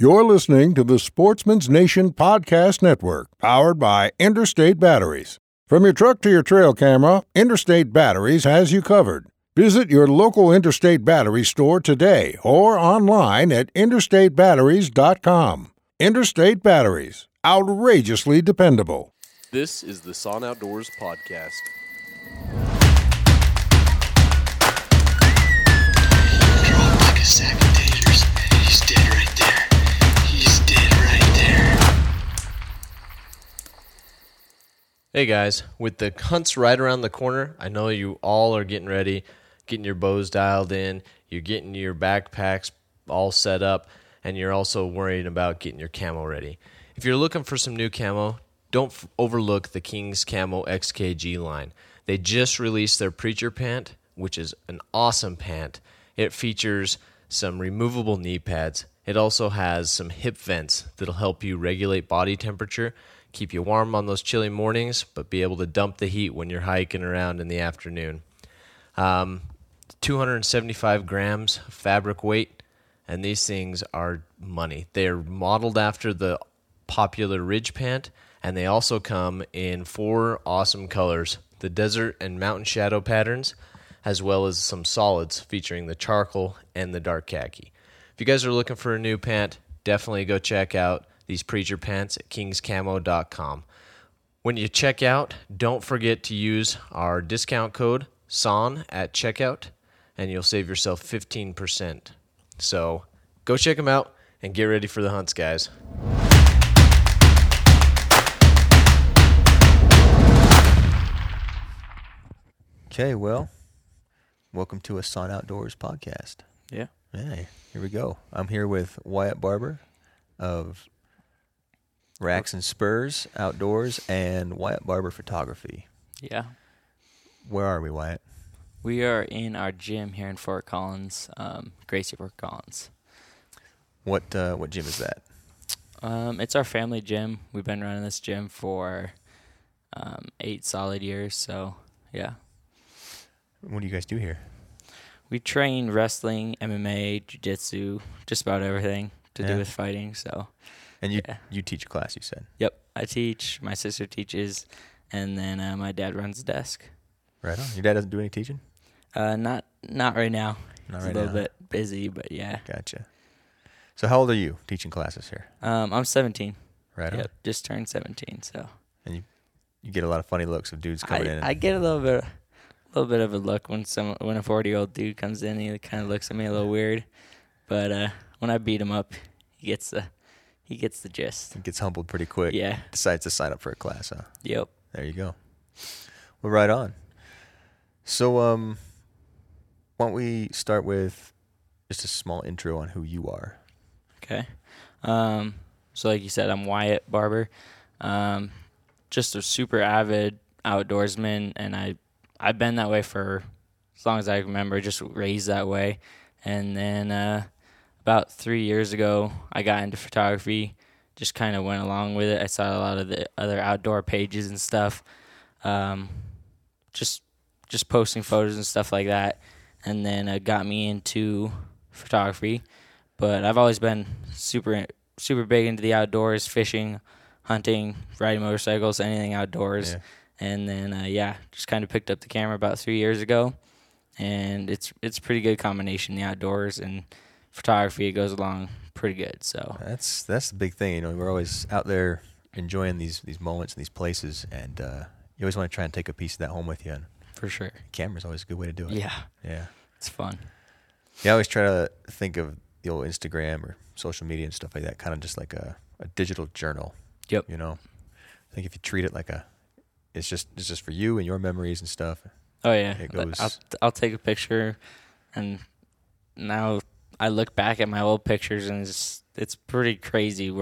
You're listening to the Sportsman's Nation Podcast Network, powered by Interstate Batteries. From your truck to your trail camera, Interstate Batteries has you covered. Visit your local Interstate Battery store today or online at interstatebatteries.com. Interstate Batteries, outrageously dependable. This is the Sun Outdoors Podcast. He rolled like a sack of taters. He's dead right there. Hey guys, with the hunts right around the corner, I know you all are getting ready, getting your bows dialed in, you're getting your backpacks all set up, and you're also worrying about getting your camo ready. If you're looking for some new camo, don't overlook the King's Camo XKG line. They just released their Preacher Pant, which is an awesome pant. It features some removable knee pads. It also has some hip vents that'll help you regulate body temperature, keep you warm on those chilly mornings, but be able to dump the heat when you're hiking around in the afternoon. 275 grams fabric weight, and these things are money. They're modeled after the popular ridge pant, and they also come in four awesome colors, the desert and mountain shadow patterns, as well as some solids featuring the charcoal and the dark khaki. If you guys are looking for a new pant, definitely go check out these Preacher Pants at kingscamo.com. When you check out, don't forget to use our discount code SON at checkout, and you'll save yourself 15%. So go check them out and get ready for the hunts, guys. Okay, well, welcome to a SON Outdoors podcast. Yeah. Hey, here we go. I'm here with Wyatt Barber of Racks and Spurs, Outdoors, and Wyatt Barber Photography. Yeah. Where are we, Wyatt? We are in our gym here in Fort Collins, Gracie Fort Collins. What gym is that? It's our family gym. We've been running this gym for 8 solid years, so yeah. What do you guys do here? We train wrestling, MMA, jiu-jitsu, just about everything to do with fighting, so... And you teach a class, you said? Yep, I teach. My sister teaches, and then my dad runs the desk. Right on. Your dad doesn't do any teaching? Not right now. He's a little bit busy, but yeah. Gotcha. So how old are you teaching classes here? I'm 17. Right on. Yep, just turned 17. So. And you get a lot of funny looks of dudes coming in. I get a little bit of a look when a 40-year-old dude comes in. He kind of looks at me a little weird, but when I beat him up, He gets the gist. He gets humbled pretty quick. Yeah. Decides to sign up for a class, huh? Yep. There you go. Well, right on. So why don't we start with just a small intro on who you are. Okay. So like you said, I'm Wyatt Barber. Just a super avid outdoorsman, and I've been that way for as long as I remember, just raised that way. And then... About 3 years ago, I got into photography, just kind of went along with it. I saw a lot of the other outdoor pages and stuff, just posting photos and stuff like that, and then it got me into photography. But I've always been super, super big into the outdoors, fishing, hunting, riding motorcycles, anything outdoors. Yeah. And then, just kind of picked up the camera about 3 years ago, and it's a pretty good combination, the outdoors and photography. It goes along pretty good. So that's the big thing, you know. We're always out there enjoying these moments and these places, and you always want to try and take a piece of that home with you. And for sure, camera's always a good way to do it. Yeah, it's fun. Yeah, I always try to think of the old Instagram or social media and stuff like that, kind of just like a digital journal. Yep. You know, I think if you treat it like it's just for you and your memories and stuff. Oh yeah, it goes. I'll take a picture, and now I look back at my old pictures, and it's pretty crazy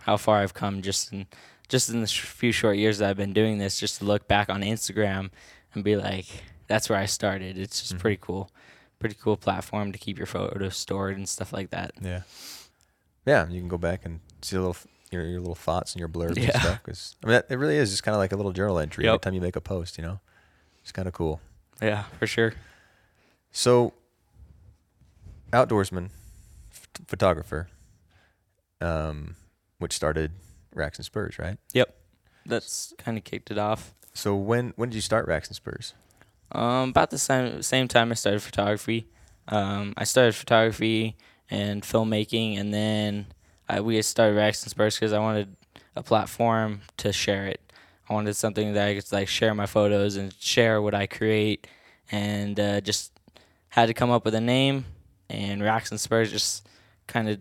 how far I've come just in the few short years that I've been doing this. Just to look back on Instagram and be like, that's where I started. It's just pretty cool. Pretty cool platform to keep your photos stored and stuff like that. Yeah. Yeah, you can go back and see your little thoughts and your blurbs and stuff. 'Cause, I mean, it really is just kind of like a little journal entry every time you make a post, you know? It's kind of cool. Yeah, for sure. So... Outdoorsman, photographer. which started Racks and Spurs, right? Yep. That's kind of kicked it off. So when did you start Racks and Spurs? About the same time I started photography. I started photography and filmmaking, and then we started Racks and Spurs because I wanted a platform to share it. I wanted something that I could like share my photos and share what I create, and just had to come up with a name, and Racks and Spurs just kind of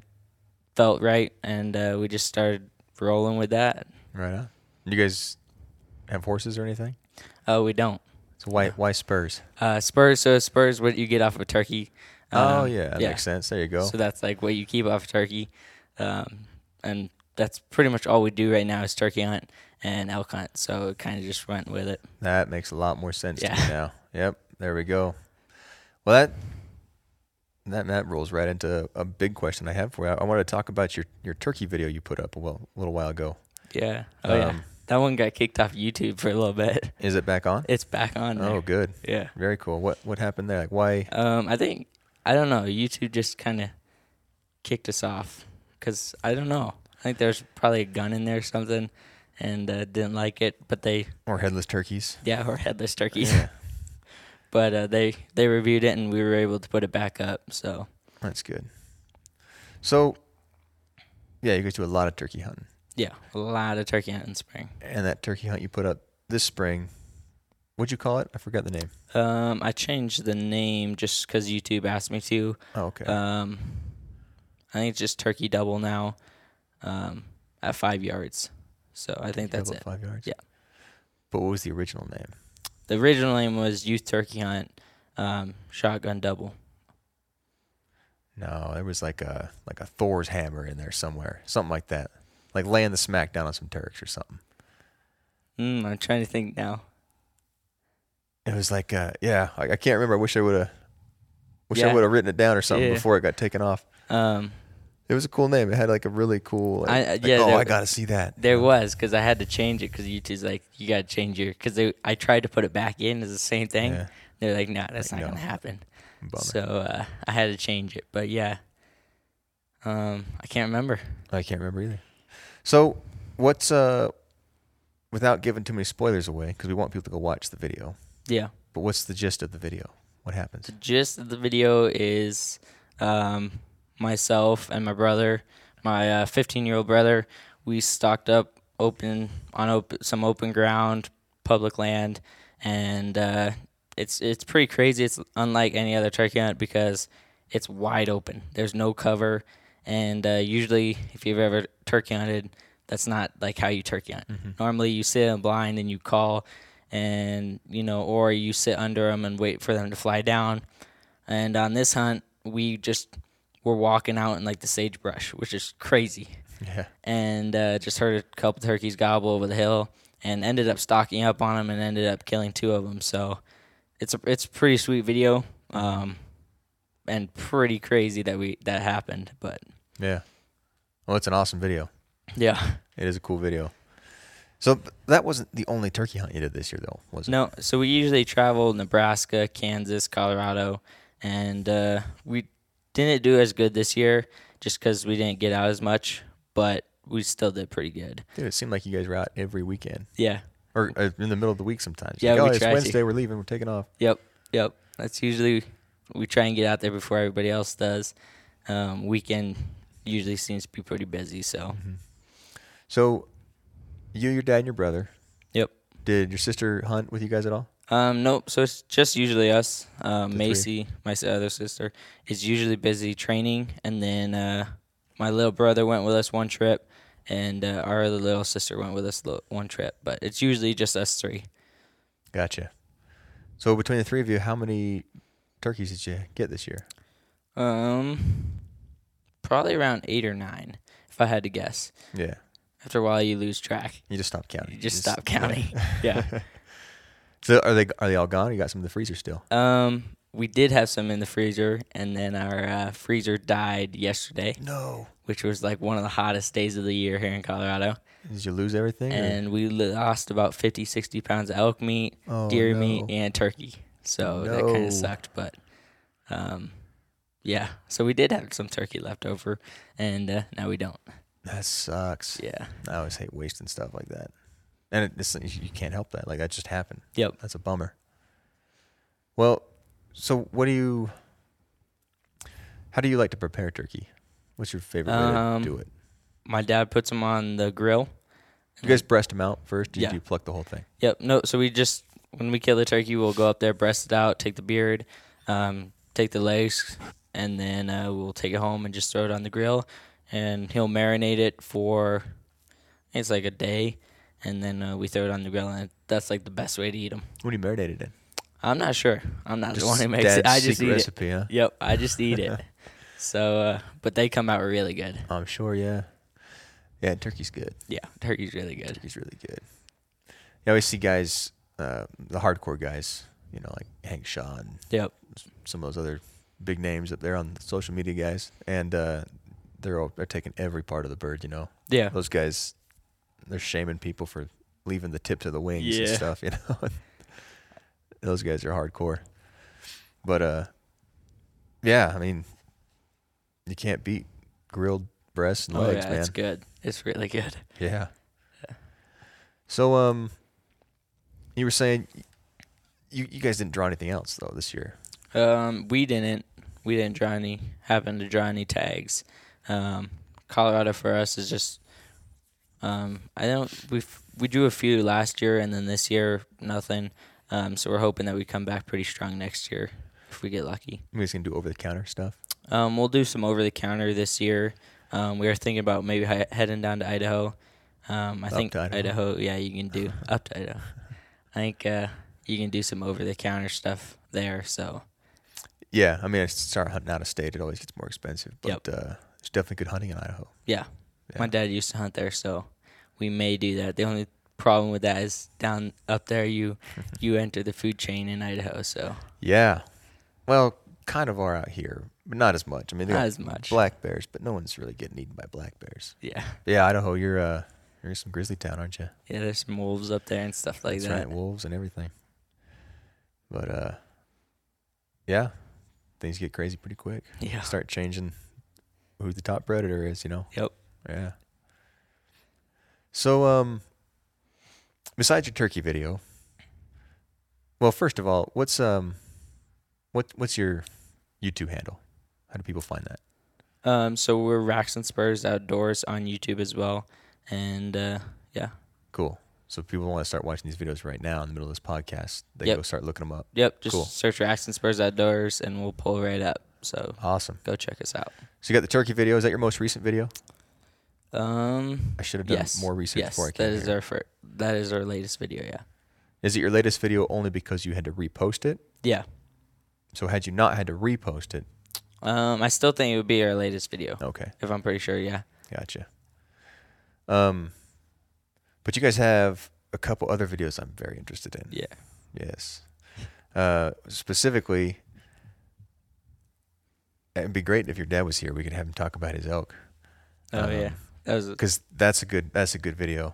felt right, and we just started rolling with that. Right on. Do you guys have horses or anything? We don't. So why spurs? Spurs, what you get off of a turkey. That makes sense. There you go. So that's like what you keep off a turkey, and that's pretty much all we do right now is turkey hunt and elk hunt. So it kind of just went with it. That makes a lot more sense to me now. Yep, there we go. Well, that rolls right into a big question I have for you. I wanted to talk about your turkey video you put up a little while ago. Yeah. Oh, yeah. That one got kicked off YouTube for a little bit. Is it back on? It's back on there. Oh, good. Yeah. Very cool. What happened there? Like, why? I don't know. YouTube just kind of kicked us off because, I don't know. I think there's probably a gun in there or something and didn't like it, but they... Or headless turkeys. Yeah, or headless turkeys. Yeah. But they reviewed it, and we were able to put it back up, so... That's good. So, yeah, you guys do a lot of turkey hunting. Yeah, a lot of turkey hunting in spring. And that turkey hunt you put up this spring, what'd you call it? I forgot the name. I changed the name just because YouTube asked me to. Oh, okay. I think it's just turkey double now at 5 yards. So I think that's it. Turkey double at 5 yards? Yeah. But what was the original name? The original name was Youth Turkey Hunt, Shotgun Double. No, there was like a Thor's hammer in there somewhere, something like that, like laying the smack down on some Turks or something. I'm trying to think now. It was like, I can't remember. I wish I would have, written it down or something before it got taken off. It was a cool name. It had like a really cool. I gotta see that. There was because I had to change it because YouTube's like, you gotta change your. Because I tried to put it back in as the same thing. Yeah. They're like, nah, that's not gonna happen. Bummer. So I had to change it. But yeah, I can't remember. I can't remember either. So what's without giving too many spoilers away because we want people to go watch the video. Yeah. But what's the gist of the video? What happens? The gist of the video is. Myself and my brother, my 15-year-old brother, we stocked up some open ground, public land, and it's pretty crazy. It's unlike any other turkey hunt because it's wide open. There's no cover, and usually if you've ever turkey hunted, that's not like how you turkey hunt. Mm-hmm. Normally you sit in blind and you call, and or you sit under them and wait for them to fly down. And on this hunt, we're walking out in, like, the sagebrush, which is crazy. Yeah. And just heard a couple turkeys gobble over the hill and ended up stocking up on them and ended up killing two of them. So it's a pretty sweet video and pretty crazy that happened. But yeah. Well, it's an awesome video. Yeah. It is a cool video. So that wasn't the only turkey hunt you did this year, though, was it? No. So we usually travel Nebraska, Kansas, Colorado, and we – didn't do as good this year just because we didn't get out as much, but we still did pretty good. Dude, it seemed like you guys were out every weekend. Yeah. Or in the middle of the week sometimes. Yeah, like, it's Wednesday, we're leaving, we're taking off. Yep. That's usually, we try and get out there before everybody else does. Weekend usually seems to be pretty busy, so. Mm-hmm. So, you, your dad, and your brother. Yep. Did your sister hunt with you guys at all? Nope. So it's just usually us. Macy, my other sister, is usually busy training, and then my little brother went with us one trip, and our other little sister went with us one trip. But it's usually just us three. Gotcha. So between the three of you, how many turkeys did you get this year? Probably around 8 or 9, if I had to guess. Yeah. After a while, you lose track. You just stop counting. Stop counting. Yeah. So are they all gone? Or you got some in the freezer still? We did have some in the freezer, and then our freezer died yesterday. No, which was like one of the hottest days of the year here in Colorado. Did you lose everything? And we lost about 50, 60 pounds of elk meat, deer meat, and turkey. So that kind of sucked, but So we did have some turkey left over, and now we don't. That sucks. Yeah. I always hate wasting stuff like that. And you can't help that. Like, that just happened. Yep. That's a bummer. Well, so how do you like to prepare turkey? What's your favorite way to do it? My dad puts them on the grill. You guys breast them out first? Do you pluck the whole thing? Yep. No, so we just, when we kill the turkey, we'll go up there, breast it out, take the beard, take the legs, and then we'll take it home and just throw it on the grill. And he'll marinate it for, it's like a day, and then we throw it on the grill, and that's like the best way to eat them. What do you marinate it in? I'm not sure. I'm not the one who makes it. I just eat recipe, it. Huh? Yep, I just eat it. So, but they come out really good. I'm sure, yeah. Yeah, turkey's good. Yeah, turkey's really good. Turkey's really good. You always see guys, the hardcore guys, you know, like Hank Shaw and some of those other big names up there on the social media guys, and they're taking every part of the bird, you know? Yeah. Those guys, they're shaming people for leaving the tips of the wings and stuff, you know? Those guys are hardcore. But, yeah, I mean, you can't beat grilled breasts and legs, man. It's good. It's really good. Yeah. So, you were saying you guys didn't draw anything else, though, this year. We didn't draw any, happen to draw any tags. Colorado for us is just we drew a few last year, and then this year nothing, so we're hoping that we come back pretty strong next year if we get lucky. We're just gonna do over the counter stuff. We'll do some over the counter this year. We are thinking about maybe heading down to Idaho. Idaho, yeah, you can do up to Idaho. I think you can do some over the counter stuff there. So yeah, I mean, I start hunting out of state, it always gets more expensive, but it's definitely good hunting in Idaho. Yeah. My dad used to hunt there, so we may do that. The only problem with that is down up there, you enter the food chain in Idaho, so. Yeah. Well, kind of are out here, but not as much. I mean, not as much. Black bears, but no one's really getting eaten by black bears. Yeah. Yeah, Idaho, you're in some grizzly town, aren't you? Yeah, there's some wolves up there and stuff like that. That's right, wolves and everything. But, yeah, things get crazy pretty quick. Yeah. Start changing who the top predator is, you know? Yep. Yeah. So, besides your turkey video, well, first of all, what's your YouTube handle? How do people find that? So we're Racks and Spurs Outdoors on YouTube as well, and yeah. Cool. So if people want to start watching these videos right now in the middle of this podcast, they go start looking them up. Yep. Just search Racks and Spurs Outdoors, and we'll pull right up. So awesome. Go check us out. So you got the turkey video. Is that your most recent video? I should have done more research before I came here. That is our latest video, yeah. Is it your latest video only because you had to repost it? Yeah. So had you not had to repost it? I still think it would be our latest video. Okay. If I'm pretty sure, yeah. Gotcha. But you guys have a couple other videos I'm very interested in. Yeah. Yes. Specifically... It'd be great if your dad was here. We could have him talk about his elk. Oh yeah, because that's a good video.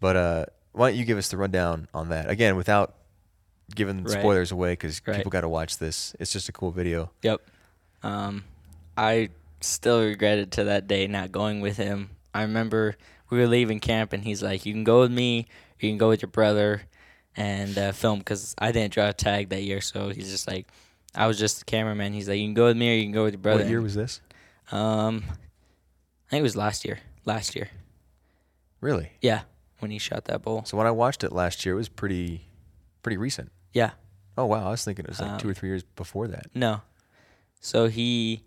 But why don't you give us the rundown on that again, without giving spoilers away? Because people got to watch this. It's just a cool video. Yep. I still regret it to that day not going with him. I remember we were leaving camp and he's like, "You can go with me. You can go with your brother, and film." Because I didn't draw a tag that year, so he's just like. I was just the cameraman. He's like, you can go with me or you can go with your brother. What year was this? I think it was last year. Last year. Really? Yeah, when he shot that bull. So when I watched it last year, it was pretty recent. Yeah. Oh, wow. I was thinking it was like 2 or 3 years before that. No. So we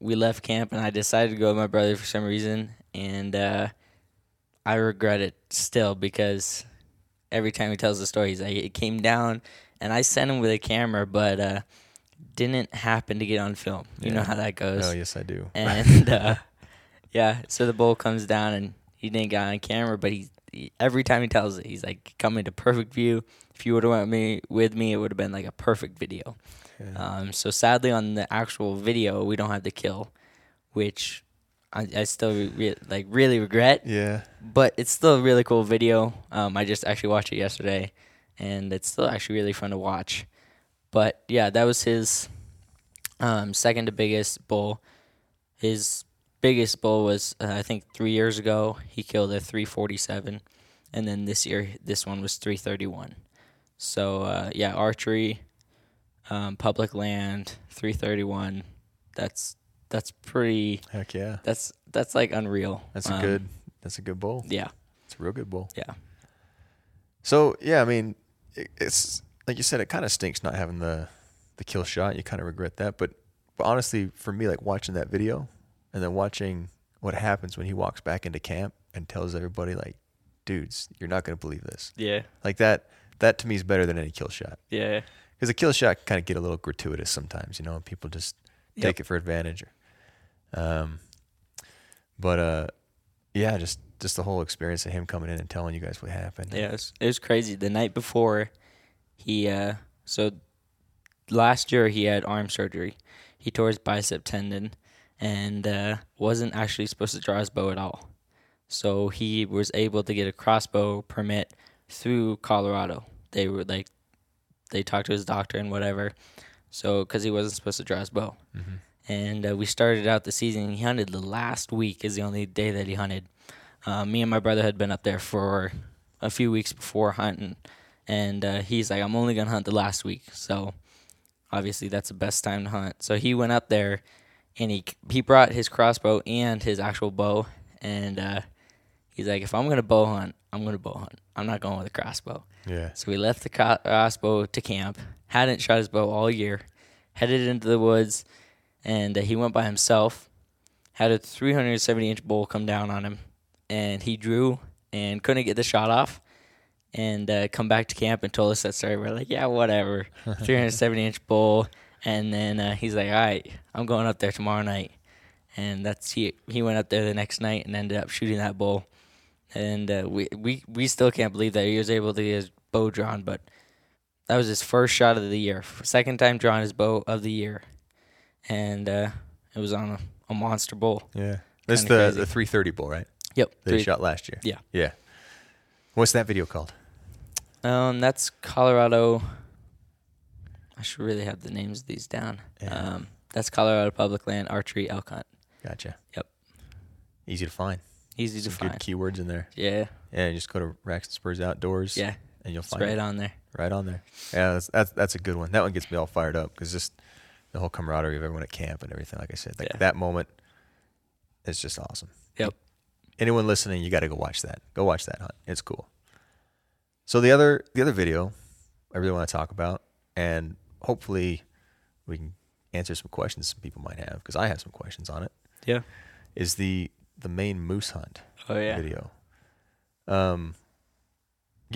left camp, and I decided to go with my brother for some reason, and I regret it still because every time he tells the story, he's like, it came down. And I sent him with a camera, but didn't happen to get on film. You know how that goes. Oh, yes, I do. And, so the bull comes down, and he didn't get on camera, but he every time he tells it, he's like, come into perfect view. If you would have went with me, it would have been like a perfect video. Yeah. So sadly, on the actual video, we don't have the kill, which I still really regret. Yeah. But it's still a really cool video. I just actually watched it yesterday. And it's still actually really fun to watch. But, yeah, that was his second to biggest bull. His biggest bull was, I think, 3 years ago, he killed a 347. And then this year, this one was 331. So, yeah, archery, public land, 331. That's pretty... Heck yeah. That's like unreal. That's a good bull. Yeah. It's a real good bull. Yeah. So, yeah, I mean, it's... Like you said, it kind of stinks not having the kill shot. You kind of regret that. But honestly, for me, like watching that video and then watching what happens when he walks back into camp and tells everybody, like, dudes, you're not going to believe this. Yeah. Like that to me is better than any kill shot. Yeah. Because a kill shot kind of get a little gratuitous sometimes, you know, and people just take it for advantage. Yeah, just the whole experience of him coming in and telling you guys what happened. Yeah, it was crazy. The night before... So last year he had arm surgery. He tore his bicep tendon and wasn't actually supposed to draw his bow at all. So he was able to get a crossbow permit through Colorado. They were like, they talked to his doctor and whatever. So, cause he wasn't supposed to draw his bow. Mm-hmm. And we started out the season. He hunted the last week is the only day that he hunted. Me and my brother had been up there for a few weeks before hunting. And he's like, I'm only going to hunt the last week. So, obviously, that's the best time to hunt. So, he went up there, and he brought his crossbow and his actual bow. And he's like, if I'm going to bow hunt, I'm going to bow hunt. I'm not going with a crossbow. Yeah. So, we left the crossbow to camp, hadn't shot his bow all year, headed into the woods, and he went by himself, had a 370-inch bull come down on him, and he drew and couldn't get the shot off. And come back to camp and told us that story. We're like, yeah, whatever. 370-inch bull. And then he's like, all right, I'm going up there tomorrow night. And he went up there the next night and ended up shooting that bull. And we still can't believe that he was able to get his bow drawn. But that was his first shot of the year. Second time drawing his bow of the year. And it was on a monster bull. Yeah. That's the 330 bull, right? Yep. That he shot last year. Yeah. Yeah. What's that video called? That's Colorado. I should really have the names of these down. Yeah. That's Colorado Public Land Archery Elk Hunt. Gotcha. Yep. Easy to find. Some good keywords in there. Yeah. Yeah, you just go to Racks and Spurs Outdoors. Yeah. And you'll find it. It's right on there. Right on there. Yeah, that's a good one. That one gets me all fired up because just the whole camaraderie of everyone at camp and everything. Like I said, that moment is just awesome. Yep. Anyone listening, you got to go watch that. Go watch that hunt. It's cool. So the other video I really want to talk about, and hopefully we can answer some questions some people might have, because I have some questions on it. Yeah. Is the Maine moose hunt video. Give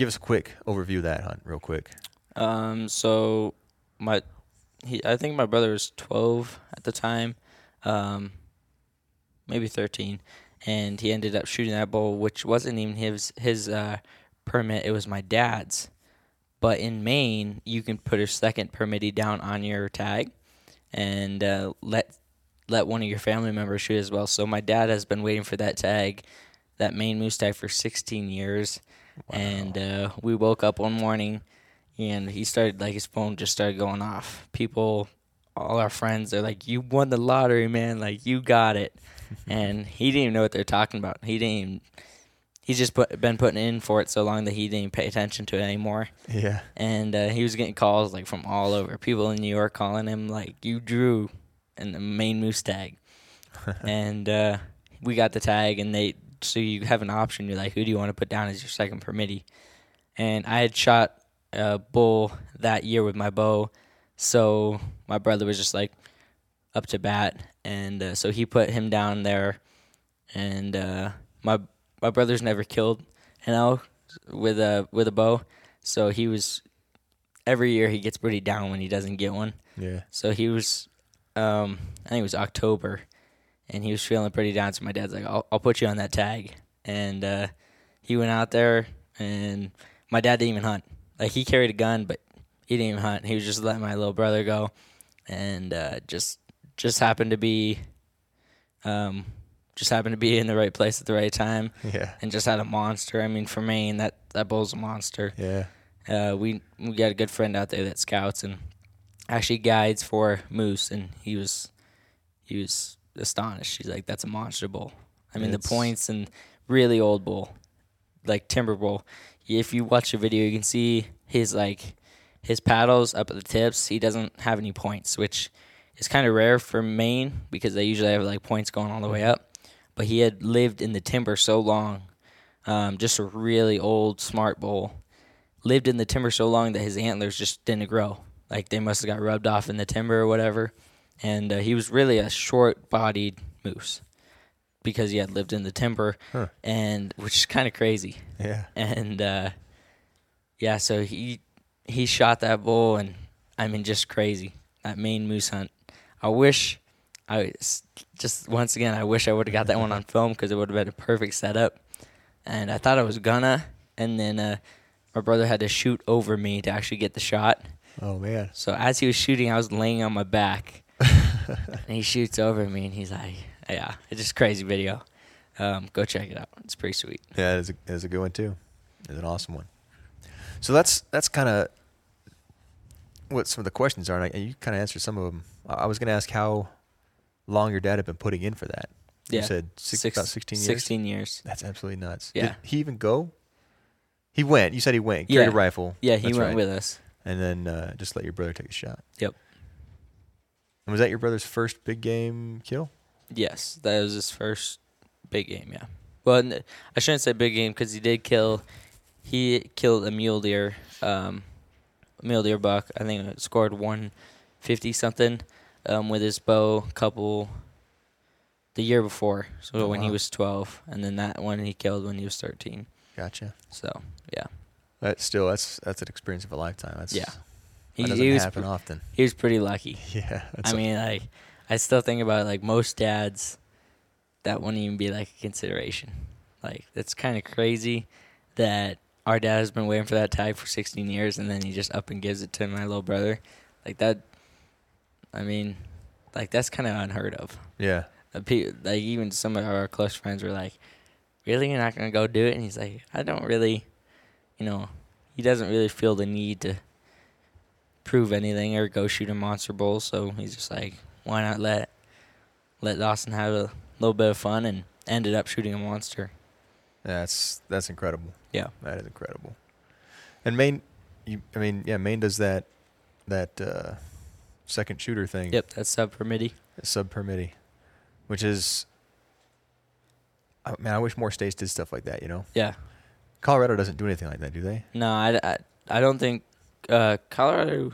us a quick overview of that hunt real quick. So I think my brother was 12 at the time, maybe 13, and he ended up shooting that bull, which wasn't even his permit. It was my dad's, but in Maine you can put a second permittee down on your tag and let one of your family members shoot as well. So my dad has been waiting for that tag, that Maine moose tag, for 16 years. Wow. And we woke up one morning and he started, like, his phone just started going off. People, all our friends, they're like, you won the lottery, man, like, you got it. And he didn't even know what they're talking about. He's just been putting in for it so long that he didn't even pay attention to it anymore. Yeah. And he was getting calls, like, from all over. People in New York calling him, like, you drew in the Maine moose tag. And we got the tag, and so you have an option. You're like, who do you want to put down as your second permittee? And I had shot a bull that year with my bow, so my brother was just, like, up to bat. And so he put him down there, and my brother's never killed an elk with a bow, so he was, every year he gets pretty down when he doesn't get one. Yeah. So he was, I think it was October, and he was feeling pretty down. So my dad's like, "I'll put you on that tag," and he went out there, and my dad didn't even hunt. Like, he carried a gun, but he didn't even hunt. He was just letting my little brother go, and just happened to be, just happened to be in the right place at the right time. Yeah. And just had a monster. I mean, for Maine, that bull's a monster. Yeah. We got a good friend out there that scouts and actually guides for moose, and he was astonished. She's like, that's a monster bull. I mean, the points and really old bull, like timber bull. If you watch the video, you can see his, like, his paddles up at the tips. He doesn't have any points, which is kind of rare for Maine because they usually have, like, points going all the way up. But he had lived in the timber so long, just a really old, smart bull, lived in the timber so long that his antlers just didn't grow. Like, they must have got rubbed off in the timber or whatever. And he was really a short-bodied moose because he had lived in the timber, and which is kind of crazy. Yeah. And, yeah, so he shot that bull, and, I mean, just crazy, that Maine moose hunt. I wish I just, once again, I wish I would have got that one on film because it would have been a perfect setup. And I thought I was gonna, and then my brother had to shoot over me to actually get the shot. Oh, man. So as he was shooting, I was laying on my back, and he shoots over me, and he's like, yeah, it's just a crazy video. Go check it out. It's pretty sweet. Yeah, it's a good one, too. It's an awesome one. So that's kind of what some of the questions are, and you kind of answered some of them. I was going to ask how long your dad had been putting in for that. Yeah. You said about 16 years? 16 years. That's absolutely nuts. Yeah. Did he even go? He went. You said he went. Carried a rifle. Yeah, he went with us. And then just let your brother take a shot. Yep. And was that your brother's first big game kill? Yes, that was his first big game, yeah. Well, I shouldn't say big game because he killed a mule deer buck. I think it scored 150-something with his bow couple the year before, so when he was 12. And then that one he killed when he was 13. Gotcha. So, yeah. That's an experience of a lifetime. That doesn't happen often. He was pretty lucky. Yeah. I still think about it, like, most dads, that wouldn't even be, like, a consideration. Like, that's kind of crazy that our dad has been waiting for that tag for 16 years, and then he just up and gives it to my little brother. Like, that, I mean, like, that's kind of unheard of. Yeah. Like, even some of our close friends were like, really, you're not going to go do it? And he's like, I don't really, you know, he doesn't really feel the need to prove anything or go shoot a monster bull, so he's just like, why not let Dawson have a little bit of fun, and ended up shooting a monster. That's incredible. Yeah, that is incredible. And Maine does that second shooter thing. Yep, that's sub permittee, which is, I wish more states did stuff like that. You know. Yeah. Colorado doesn't do anything like that, do they? No, I don't think Colorado.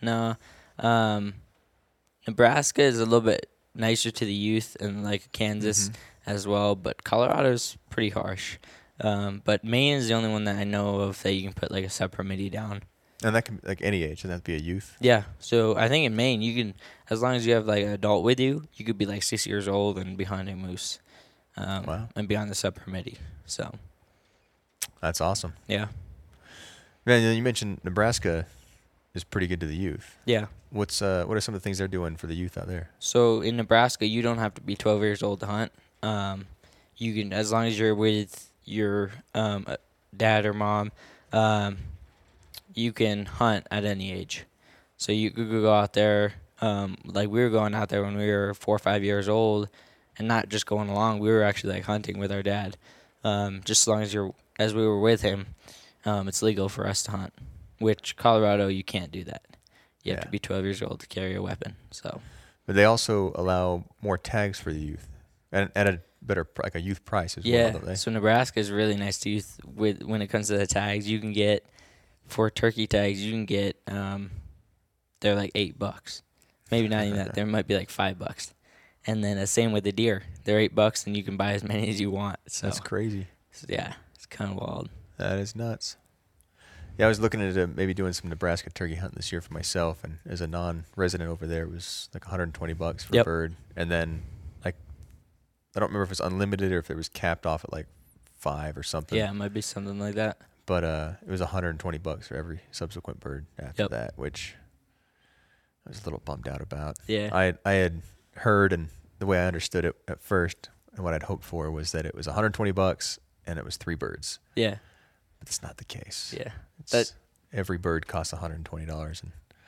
No. Nebraska is a little bit nicer to the youth, and like Kansas as well, but Colorado's pretty harsh. But Maine is the only one that I know of that you can put like a sub permittee down. And that can be like any age, and that'd be a youth. Yeah. So I think in Maine you can, as long as you have like an adult with you, you could be like 6 years old and be hunting moose. Wow. And be on the sub permittee. So that's awesome. Yeah. Man, you mentioned Nebraska is pretty good to the youth. Yeah. What are some of the things they're doing for the youth out there? So in Nebraska, you don't have to be 12 years old to hunt. You can, as long as you're with your dad or mom, you can hunt at any age. So you could go out there. Like, we were going out there when we were 4 or 5 years old, and not just going along. We were actually like hunting with our dad. Just as long as we were with him, it's legal for us to hunt. Which Colorado, you can't do that. You have to be 12 years old to carry a weapon. So, but they also allow more tags for the youth, and at a better, like a youth price as well. Don't they? So Nebraska is really nice to youth with when it comes to the tags. You can get for turkey tags. You can get they're like $8, maybe not even that. There might be like $5, and then the same with the deer. They're $8, and you can buy as many as you want. So that's crazy. So yeah, it's kind of wild. That is nuts. Yeah, I was looking at maybe doing some Nebraska turkey hunting this year for myself, and as a non-resident over there, it was like $120 for a bird, and then like I don't remember if it was unlimited or if it was capped off at like $5 or something. Yeah, it might be something like that. But it was $120 for every subsequent bird after that, which I was a little bummed out about. Yeah, I had heard, and the way I understood it at first, and what I'd hoped for was that it was $120 and it was 3 birds. Yeah. But that's not the case. Yeah. Every bird costs $120.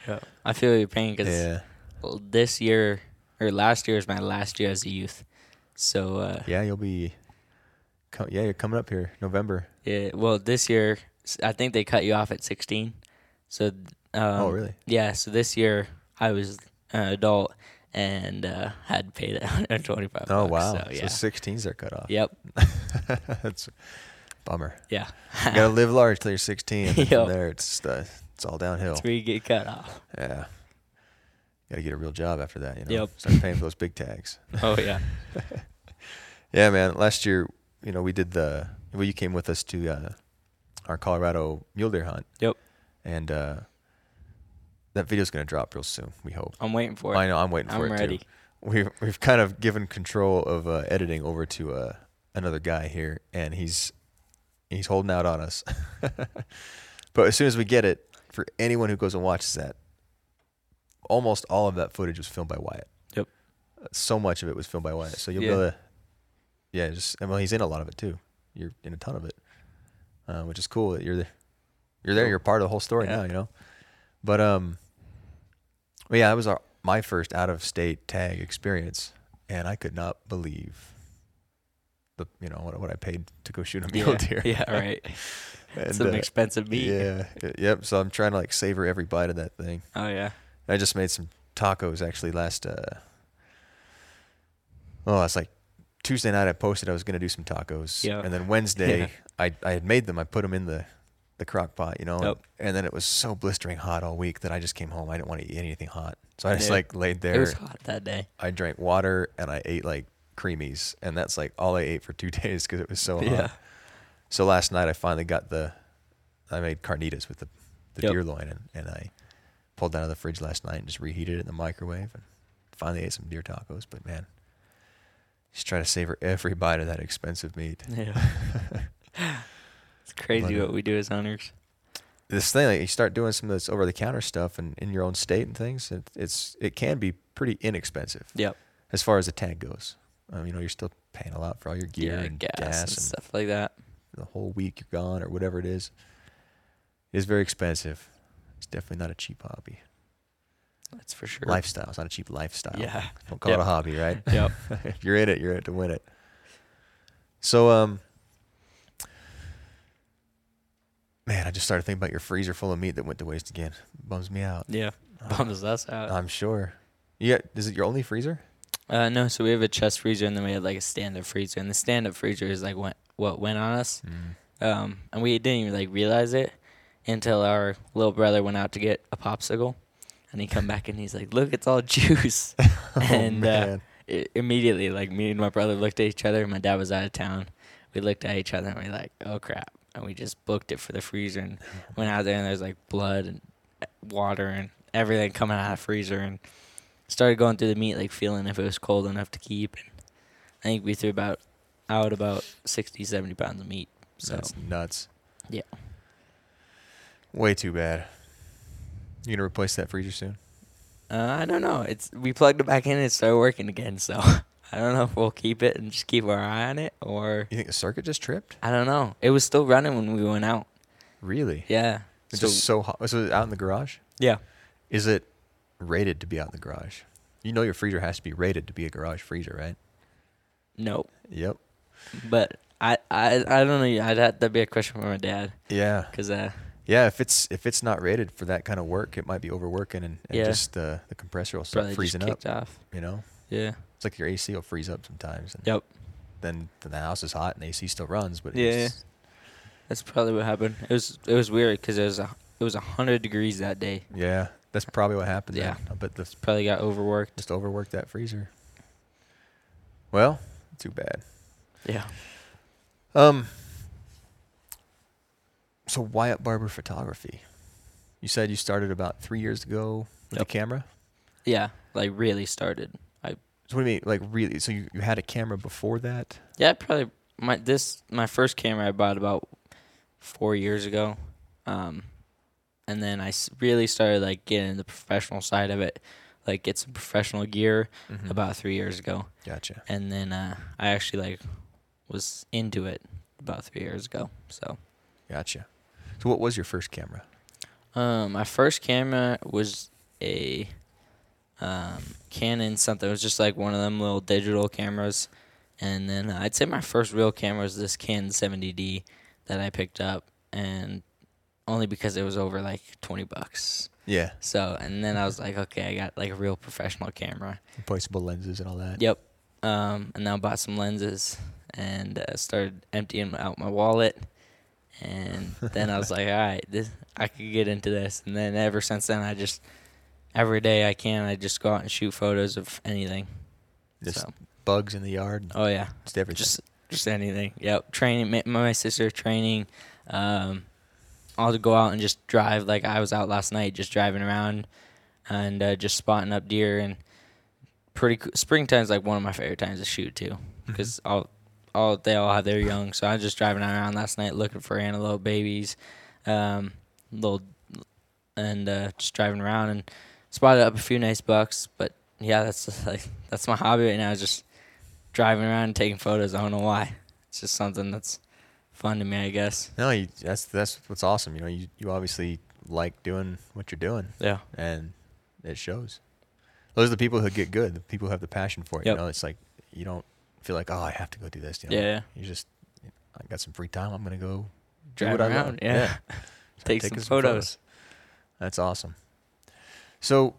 And I feel you're paying because this year or last year was my last year as a youth. So yeah, you'll be you're coming up here November. Yeah, well, this year I think they cut you off at 16. So oh really? Yeah. So this year I was an adult and had paid $125. Oh wow! So, yeah. So 16s are cut off. Yep. That's a bummer. Yeah. You gotta live large till you're 16. And from there it's all downhill. That's where you get cut off. Yeah. Gotta get a real job after that, you know. Yep. Start paying for those big tags. Oh yeah. Yeah, man. Last year, you know, we did you came with us to our Colorado mule deer hunt. Yep. And that video's gonna drop real soon, we hope. I'm waiting for it. I know, I'm waiting for it. I'm ready. We've kind of given control of editing over to another guy here, and he's holding out on us. But as soon as we get it, for anyone who goes and watches that, almost all of that footage was filmed by Wyatt. Yep. So much of it was filmed by Wyatt. So you'll be able to, he's in a lot of it too. You're in a ton of it, which is cool that you're there. You're part of the whole story now, you know? But, that was my first out of state tag experience, and I could not believe what I paid to go shoot a mule deer. Yeah, right. It's an expensive meat. Yeah. Yep. So I'm trying to like savor every bite of that thing. Oh yeah. I just made some tacos actually last. It's like Tuesday night. I posted I was gonna do some tacos, and then Wednesday I had made them. I put them in the crock pot, you know. Yep. And then it was so blistering hot all week that I just came home. I didn't want to eat anything hot, so I just like laid there. It was hot that day. I drank water and I ate like creamies, and that's like all I ate for 2 days because it was so hot. So last night I finally got I made carnitas with the deer loin, and I pulled out of the fridge last night and just reheated it in the microwave and finally ate some deer tacos. But man, just try to savor every bite of that expensive meat. Yeah. It's crazy what we do as hunters. This thing, like, you start doing some of this over the counter stuff and in your own state and things, it can be pretty inexpensive. Yep. As far as the tag goes. You know, you're still paying a lot for all your gear and gas and stuff like that. The whole week you're gone or whatever it is. It is very expensive. It's definitely not a cheap hobby. That's for sure. Lifestyle. It's not a cheap lifestyle. Yeah. Don't call it a hobby, right? Yep. If you're in it, you're in it to win it. So, man, I just started thinking about your freezer full of meat that went to waste again. Bums me out. Yeah. Bums us out. I'm sure. Is it your only freezer? No, so we have a chest freezer, and then we had like a stand-up freezer, and the stand-up freezer is like what went on us, and we didn't even like realize it until our little brother went out to get a popsicle, and he come back and he's like, "Look, it's all juice," and immediately like me and my brother looked at each other, and my dad was out of town. We looked at each other and we're like, "Oh crap!" and we just booked it for the freezer and went out there, and there's like blood and water and everything coming out of the freezer and. Started going through the meat, like feeling if it was cold enough to keep. And I think we threw about 60, 70 pounds of meat. So. That's nuts. Yeah. Way too bad. You gonna replace that freezer soon? I don't know. We plugged it back in and it started working again. So I don't know if we'll keep it and just keep our eye on it or. You think the circuit just tripped? I don't know. It was still running when we went out. Really? Yeah. It's just so hot. Was it out in the garage? Yeah. Is it? Rated to be out in the garage. You know your freezer has to be rated to be a garage freezer, right? No. Yep. But I don't know. That'd be a question for my dad. Yeah. Because if it's not rated for that kind of work, it might be overworking and just the compressor will start freezing up. Off. You know. Yeah. It's like your AC will freeze up sometimes. And yep. Then the house is hot and the AC still runs, but that's probably what happened. It was weird because it was 100 degrees that day. Yeah. That's probably what happened. Yeah. Then. I bet this probably got overworked. Just overworked that freezer. Well, too bad. Yeah. So Wyatt Barber Photography. You said you started about 3 years ago with the camera? Yeah, like really started. So what do you mean, like really? So you had a camera before that? Yeah, probably my first camera I bought about 4 years ago. And then I really started like getting the professional side of it, like get some professional gear about 3 years ago. Gotcha. And then I actually like was into it about 3 years ago. So. Gotcha. So what was your first camera? My first camera was a Canon something. It was just like one of them little digital cameras. And then I'd say my first real camera was this Canon 70D that I picked up, and only because it was over like $20. Yeah. So, and then I was like, okay, I got like a real professional camera. Replaceable lenses and all that. Yep. And then I bought some lenses and started emptying out my wallet. And then I was like, all right, this, I could get into this. And then ever since then, I just, every day I can, I just go out and shoot photos of anything. Just bugs in the yard. Oh, yeah. Just everything. Just anything. Yep. Training. My sister training. I'll go out and just drive. Like, I was out last night just driving around and just spotting up deer. And pretty cool. Springtime's, like, one of my favorite times to shoot, too, because they all have their young. So I was just driving around last night looking for antelope babies, just driving around and spotted up a few nice bucks. But, yeah, that's my hobby right now, is just driving around and taking photos. I don't know why. It's just something that's fun to me, I guess. No, that's what's awesome. You know, you obviously like doing what you're doing. Yeah. And it shows. Those are the people who get good, the people who have the passion for it. Yep. You know, it's like you don't feel like, oh, I have to go do this. You know? Yeah. You just, I got some free time. I'm going to go drive do what around. I want. Yeah. Take some photos. That's awesome. So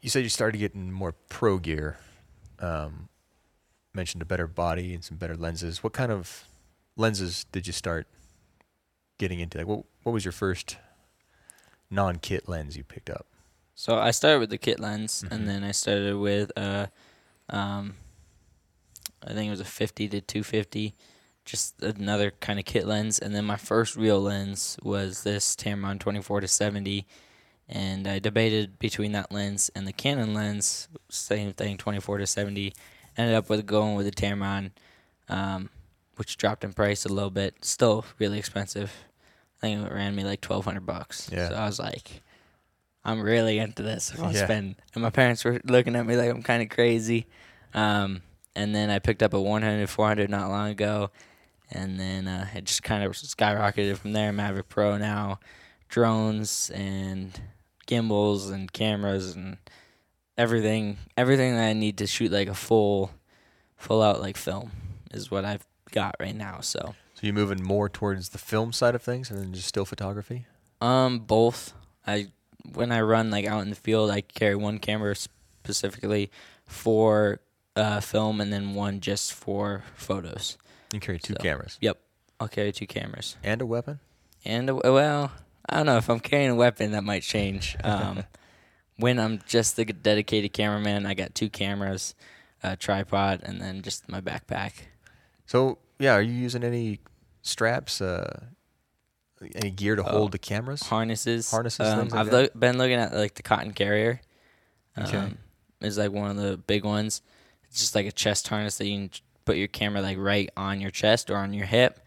you said you started getting more pro gear. Mentioned a better body and some better lenses. What kind of lenses did you start getting into? Like, what was your first non-kit lens you picked up? So I started with the kit lens, and then I started with I think it was a 50-250, just another kind of kit lens. And then my first real lens was this Tamron 24-70. And I debated between that lens and the Canon lens, same thing, 24-70. Ended up going with the Tamron, which dropped in price a little bit. Still really expensive. I think it ran me like $1,200. Yeah. So I was like, I'm really into this. I'll spend. And my parents were looking at me like I'm kind of crazy. And then I picked up a 100-400 not long ago. And then it just kind of skyrocketed from there. Mavic Pro now, drones and gimbals and cameras and everything that I need to shoot like a full out like film is what I've got right now. So you're moving more towards the film side of things and then just still photography? Both. When I run like out in the field, I carry one camera specifically for film and then one just for photos. You carry two cameras? Yep. I'll carry two cameras. And a weapon? Well, I don't know. If I'm carrying a weapon, that might change. When I'm just the dedicated cameraman, I got two cameras, a tripod, and then just my backpack. So, yeah, are you using any straps, any gear to hold the cameras? Harnesses, things like that? I've been looking at, like, the Cotton Carrier. Okay. It's, like, one of the big ones. It's just, like, a chest harness that you can put your camera, like, right on your chest or on your hip.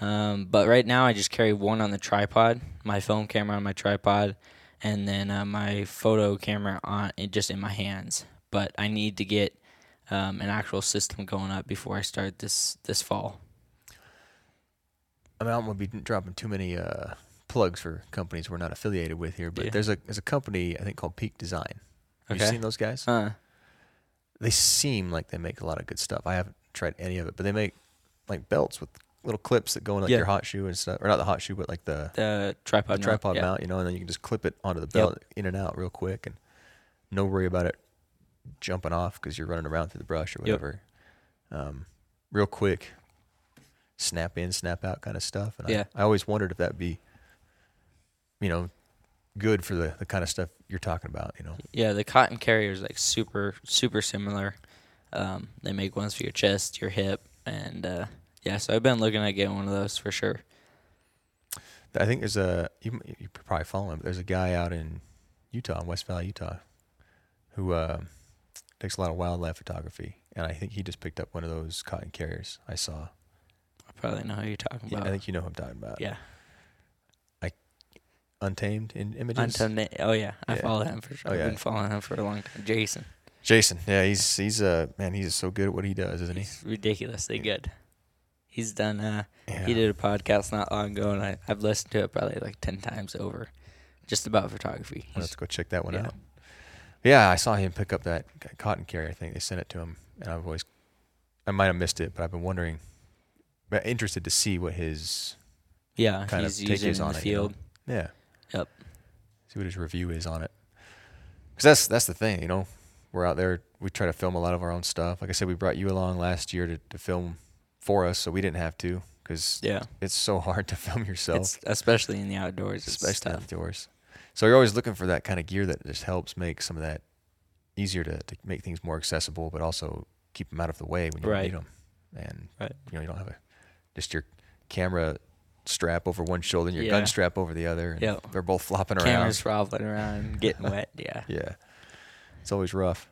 But right now I just carry one on the tripod, my film camera on my tripod, and then my photo camera just in my hands. But I need to get an actual system going up before I start this fall. I mean, I don't want to be dropping too many plugs for companies we're not affiliated with here, but there's a company, I think, called Peak Design. Have you seen those guys? They seem like they make a lot of good stuff. I haven't tried any of it, but they make like belts with little clips that go in like your hot shoe and stuff, or not the hot shoe, but like the tripod mount, you know, and then you can just clip it onto the belt in and out real quick, and no worry about it jumping off because you're running around through the brush or whatever. Real quick, snap in, snap out kind of stuff. And I always wondered if that'd be, you know, good for the kind of stuff you're talking about, you know. Yeah, the Cotton Carrier is like super, super similar. They make ones for your chest, your hip, and yeah, so I've been looking at getting one of those for sure. I think there's you probably follow him, but there's a guy out in Utah, in West Valley, Utah, who takes a lot of wildlife photography, and I think he just picked up one of those Cotton Carriers I saw. I probably know who you're talking about. I think you know who I'm talking about. Yeah. Untamed in Images? I follow him for sure. I've been following him for a long time. Jason, yeah, he's so good at what he does, isn't he? Ridiculously good. He's done. He did a podcast not long ago, and I've listened to it probably like 10 times over, just about photography. Let's go check that one out. Yeah, I saw him pick up that Cotton Carrier thing. They sent it to him, and I've always, I might have missed it, but I've been wondering, but interested to see what his kind of take is on the field. You know? Yeah. Yep. See what his review is on it. Because that's the thing, you know. We're out there. We try to film a lot of our own stuff. Like I said, we brought you along last year to film for us, so we didn't have to because it's so hard to film yourself. It's, especially in the outdoors. Especially outdoors. So you're always looking for that kind of gear that just helps make some of that easier to make things more accessible, but also keep them out of the way when you need them. And, you know, you don't have just your camera strap over one shoulder and your gun strap over the other. And they're both flopping around. Camera's flopping around, getting wet, yeah. It's always rough.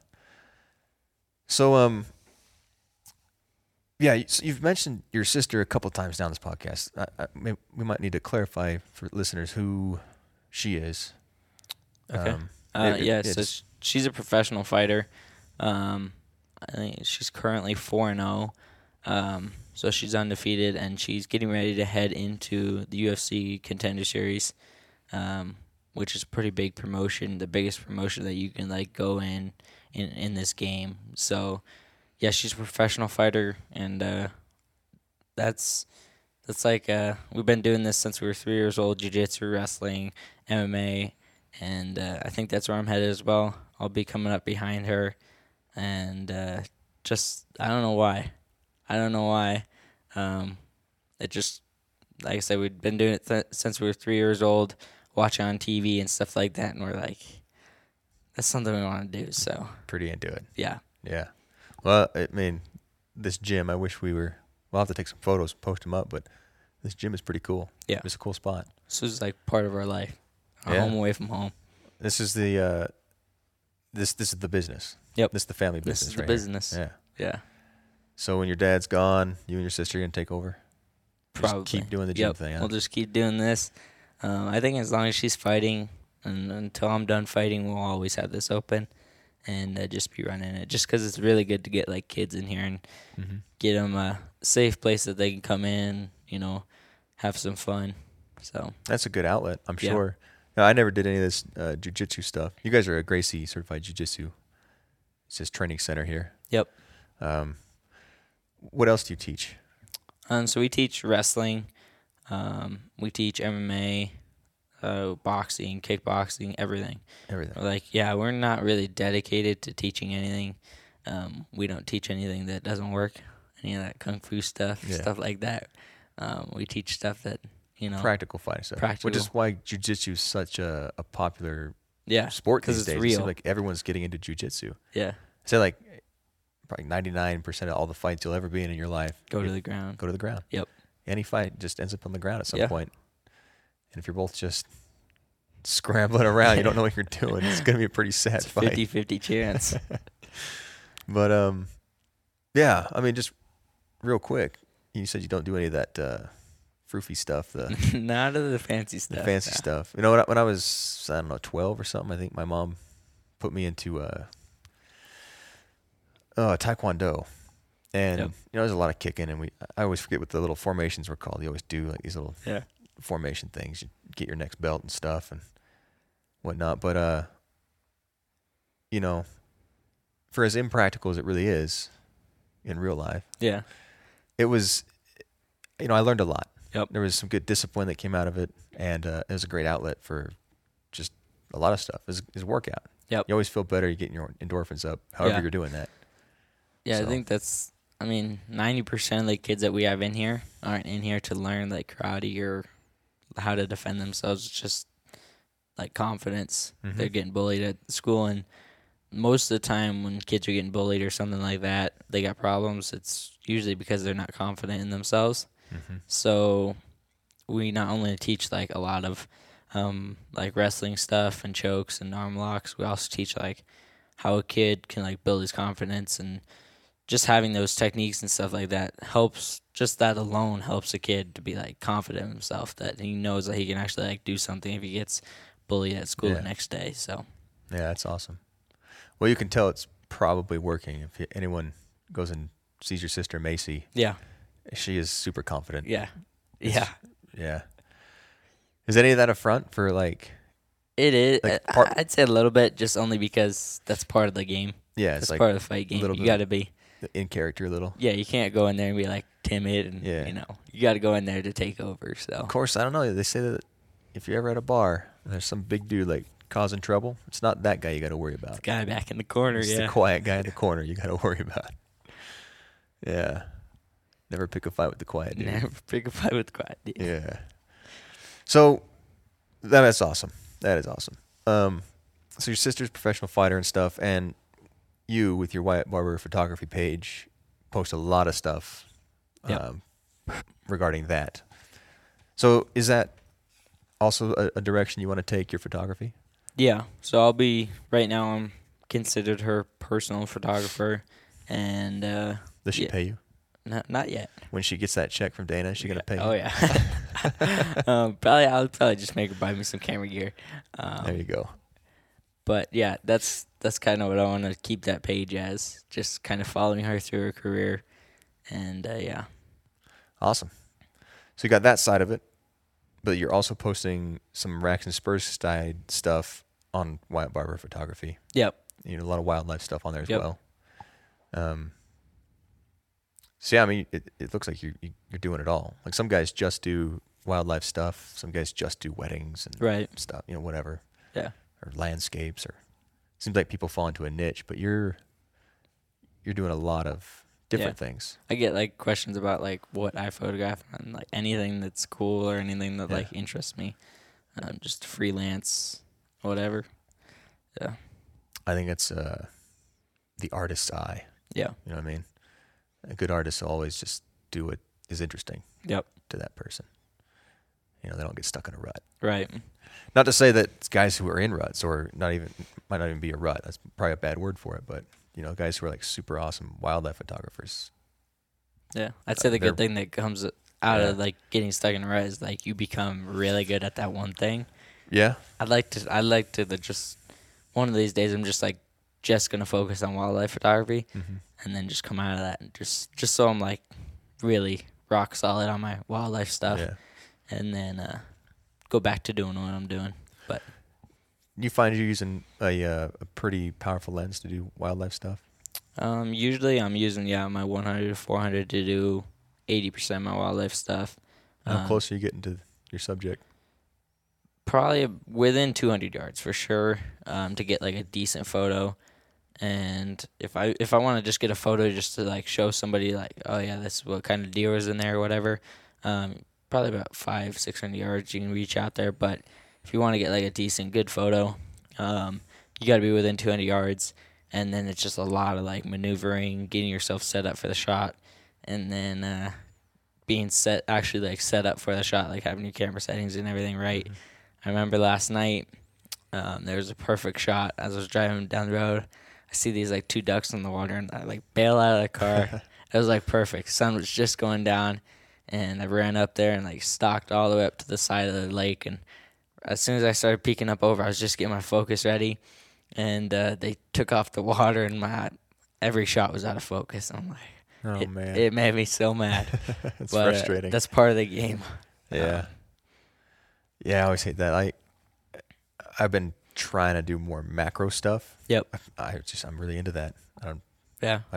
So, so you've mentioned your sister a couple of times down this podcast. We might need to clarify for listeners who she is. Okay. So she's a professional fighter. I think she's currently 4-0. So she's undefeated, and she's getting ready to head into the UFC Contender Series, which is a pretty big promotion, the biggest promotion that you can like go in this game. So, yeah, she's a professional fighter, and that's like we've been doing this since we were 3 years old, jiu-jitsu, wrestling, MMA, and I think that's where I'm headed as well. I'll be coming up behind her, and just I don't know why. It just, like I said, we've been doing it since we were 3 years old, watching on TV and stuff like that, and we're like, that's something we want to do. So pretty into it. Yeah. Yeah. Well, I mean, this gym, I wish we were, we'll have to take some photos and post them up, but this gym is pretty cool. Yeah. It's a cool spot. This is like part of our life. Our home away from home. This is the, this is the business. Yep. This is the family business. This is the business. Here. Yeah. Yeah. So when your dad's gone, you and your sister are going to take over? Probably. Just keep doing the gym thing. Huh? We'll just keep doing this. I think as long as she's fighting and until I'm done fighting, we'll always have this open and just be running it. Just because it's really good to get like kids in here and get them a safe place that they can come in, you know, have some fun. So that's a good outlet, I'm sure. No, I never did any of this jiu-jitsu stuff. You guys are a Gracie Certified Jiu-Jitsu. It's this training center here. Yep. What else do you teach? So we teach wrestling. We teach MMA, boxing, kickboxing, everything. Everything. Like, yeah, we're not really dedicated to teaching anything. We don't teach anything that doesn't work, any of that kung fu stuff, stuff like that. We teach stuff that, you know. Practical fighting stuff. Practical. Which is why jiu-jitsu is such a popular sport these days. It's real. It seems like everyone's getting into jiu-jitsu. Yeah. So, like, probably 99% of all the fights you'll ever be in your life. Go to the ground. Go to the ground. Yep. Any fight just ends up on the ground at some point. And if you're both just scrambling around, you don't know what you're doing. It's going to be a pretty sad fight. 50-50 chance. But, yeah, I mean, just real quick, you said you don't do any of that froofy stuff. Not of the fancy stuff. The fancy stuff. You know, when I was, 12 or something, I think my mom put me into Taekwondo. And, you know, there's a lot of kicking, and I always forget what the little formations were called. You always do, like, these little formation things. You get your next belt and stuff and whatnot. But, you know, for as impractical as it really is in real life, it was, you know, I learned a lot. Yep. There was some good discipline that came out of it, and it was a great outlet for just a lot of stuff. It was a workout. Yep. You always feel better. You're getting your endorphins up, however you're doing that. Yeah, so. I think that's... 90% of the kids that we have in here aren't in here to learn, like, karate or how to defend themselves. It's just, like, confidence. Mm-hmm. They're getting bullied at school, and most of the time when kids are getting bullied or something like that, they got problems. It's usually because they're not confident in themselves. Mm-hmm. So we not only teach, like, a lot of, like, wrestling stuff and chokes and arm locks, we also teach, like, how a kid can, like, build his confidence and... Just having those techniques and stuff like that helps. Just that alone helps a kid to be like confident in himself, that he knows that he can actually like do something if he gets bullied at school the next day. So, yeah, that's awesome. Well, you can tell it's probably working if anyone goes and sees your sister Macy. Yeah, she is super confident. Yeah, Is any of that a front for like It is. Like I'd say a little bit, just only because that's part of the game. Yeah, it's like part of the fight game. You got to be in character a little. Yeah, you can't go in there and be like timid, and you know, you got to go in there to take over. So of course, I don't know. They say that if you're ever at a bar, and there's some big dude like causing trouble, it's not that guy you got to worry about. It's the guy back in the corner. It's the quiet guy in the corner you got to worry about. Yeah. Never pick a fight with the quiet dude. Yeah. So that's awesome. That is awesome. So your sister's a professional fighter and stuff, and you, with your Wyatt Barber Photography page, post a lot of stuff regarding that. So is that also a direction you want to take your photography? Yeah. So I'll be, right now I'm considered her personal photographer. And does she pay you? Not yet. When she gets that check from Dana, is she gonna pay you? Oh yeah. I'll probably just make her buy me some camera gear. There you go. But yeah, that's kind of what I want to keep that page as, just kind of following her through her career, and yeah. Awesome. So you got that side of it, but you're also posting some Racks and Spurs side stuff on Wyatt Barber Photography. Yep. You know, a lot of wildlife stuff on there as well. So, yeah, I mean, it looks like you're doing it all. Like, some guys just do wildlife stuff. Some guys just do weddings and stuff, you know, whatever. Yeah. Or landscapes. Or it seems like people fall into a niche, but you're doing a lot of different things. I get, like, questions about, like, what I photograph and, like, anything that's cool or anything that, like, interests me. Just freelance, whatever. Yeah. I think it's the artist's eye. Yeah. You know what I mean? A good artist will always just do what is interesting to that person. You know, they don't get stuck in a rut. Right. Not to say that guys who are in ruts, or might not even be a rut. That's probably a bad word for it. But, you know, guys who are like super awesome wildlife photographers. Yeah. I'd say the good thing that comes out of like getting stuck in a rut is like you become really good at that one thing. Yeah. I'd like to just, one of these days I'm just like, just going to focus on wildlife photography, and then just come out of that, and just so I'm like really rock solid on my wildlife stuff, and then go back to doing what I'm doing. But you find you're using a pretty powerful lens to do wildlife stuff? Usually I'm using my 100 to 400 to do 80% of my wildlife stuff. How close are you getting to your subject? Probably within 200 yards for sure, to get like a decent photo. And if I want to just get a photo just to, like, show somebody, like, oh, yeah, this is what kind of deer was in there or whatever, probably about 600 yards you can reach out there. But if you want to get, like, a decent, good photo, you got to be within 200 yards. And then it's just a lot of, like, maneuvering, getting yourself set up for the shot, and then being set up for the shot, like having your camera settings and everything right. I remember last night there was a perfect shot as I was driving down the road. I see these, like, two ducks in the water, and I, like, bail out of the car. It was, like, perfect. Sun was just going down, and I ran up there and, like, stalked all the way up to the side of the lake. And as soon as I started peeking up over, I was just getting my focus ready, and they took off the water, and every shot was out of focus. I'm like, oh, man. It made me so mad. It's frustrating. That's part of the game. Yeah. Yeah, I always hate that. I've been trying to do more macro stuff. Yep. I'm really into that. I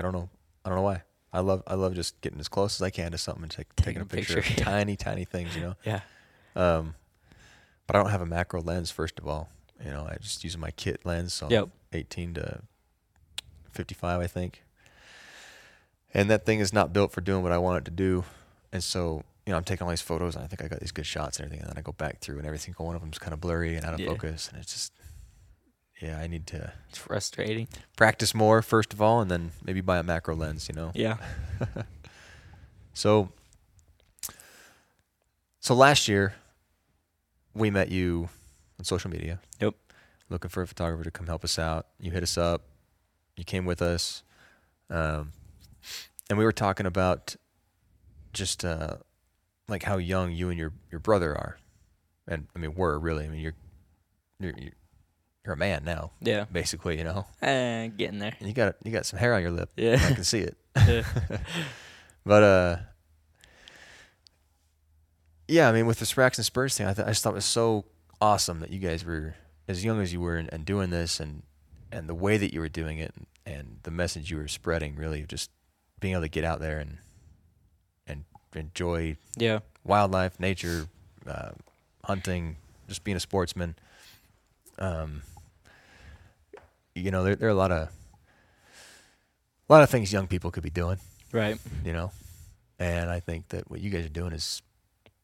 don't know why. I love just getting as close as I can to something and taking a picture of tiny things, you know. Yeah. But I don't have a macro lens, first of all. You know, I just use my kit lens, so 18 to 55, I think. And that thing is not built for doing what I want it to do. And so, you know, I'm taking all these photos, and I think I got these good shots and everything, and then I go back through, and every single one of them is kind of blurry and out of focus, and it's just, I need to... It's frustrating. Practice more, first of all, and then maybe buy a macro lens, you know? Yeah. So last year, we met you on social media. Yep. Looking for a photographer to come help us out. You hit us up. You came with us. And we were talking about just... like how young you and your brother are, and I mean were really. I mean you're a man now. Yeah. Basically, you know. Getting there. And you got some hair on your lip. Yeah. I can see it. Yeah. But yeah, I mean with this Racks and Spurs thing, I just thought it was so awesome that you guys were as young as you were and doing this and the way that you were doing it and the message you were spreading, really just being able to get out there and enjoy wildlife, nature, hunting, just being a sportsman. You know, there are a lot of things young people could be doing. Right. You know, and I think that what you guys are doing is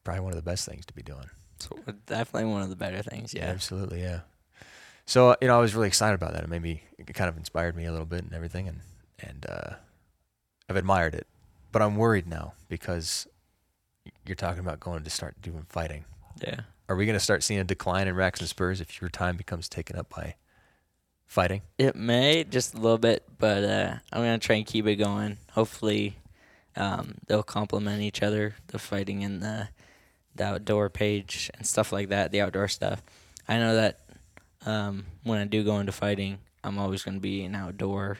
probably one of the best things to be doing. So definitely one of the better things. Yeah. Absolutely. Yeah. So, you know, I was really excited about that. It made me, it kind of inspired me a little bit and everything. And I've admired it, but I'm worried now because you're talking about going to start doing fighting. Yeah. Are we going to start seeing a decline in Racks and Spurs if your time becomes taken up by fighting? It may, just a little bit, but I'm going to try and keep it going. Hopefully they'll complement each other, the fighting and the outdoor page and stuff like that, the outdoor stuff. I know that when I do go into fighting, I'm always going to be an outdoor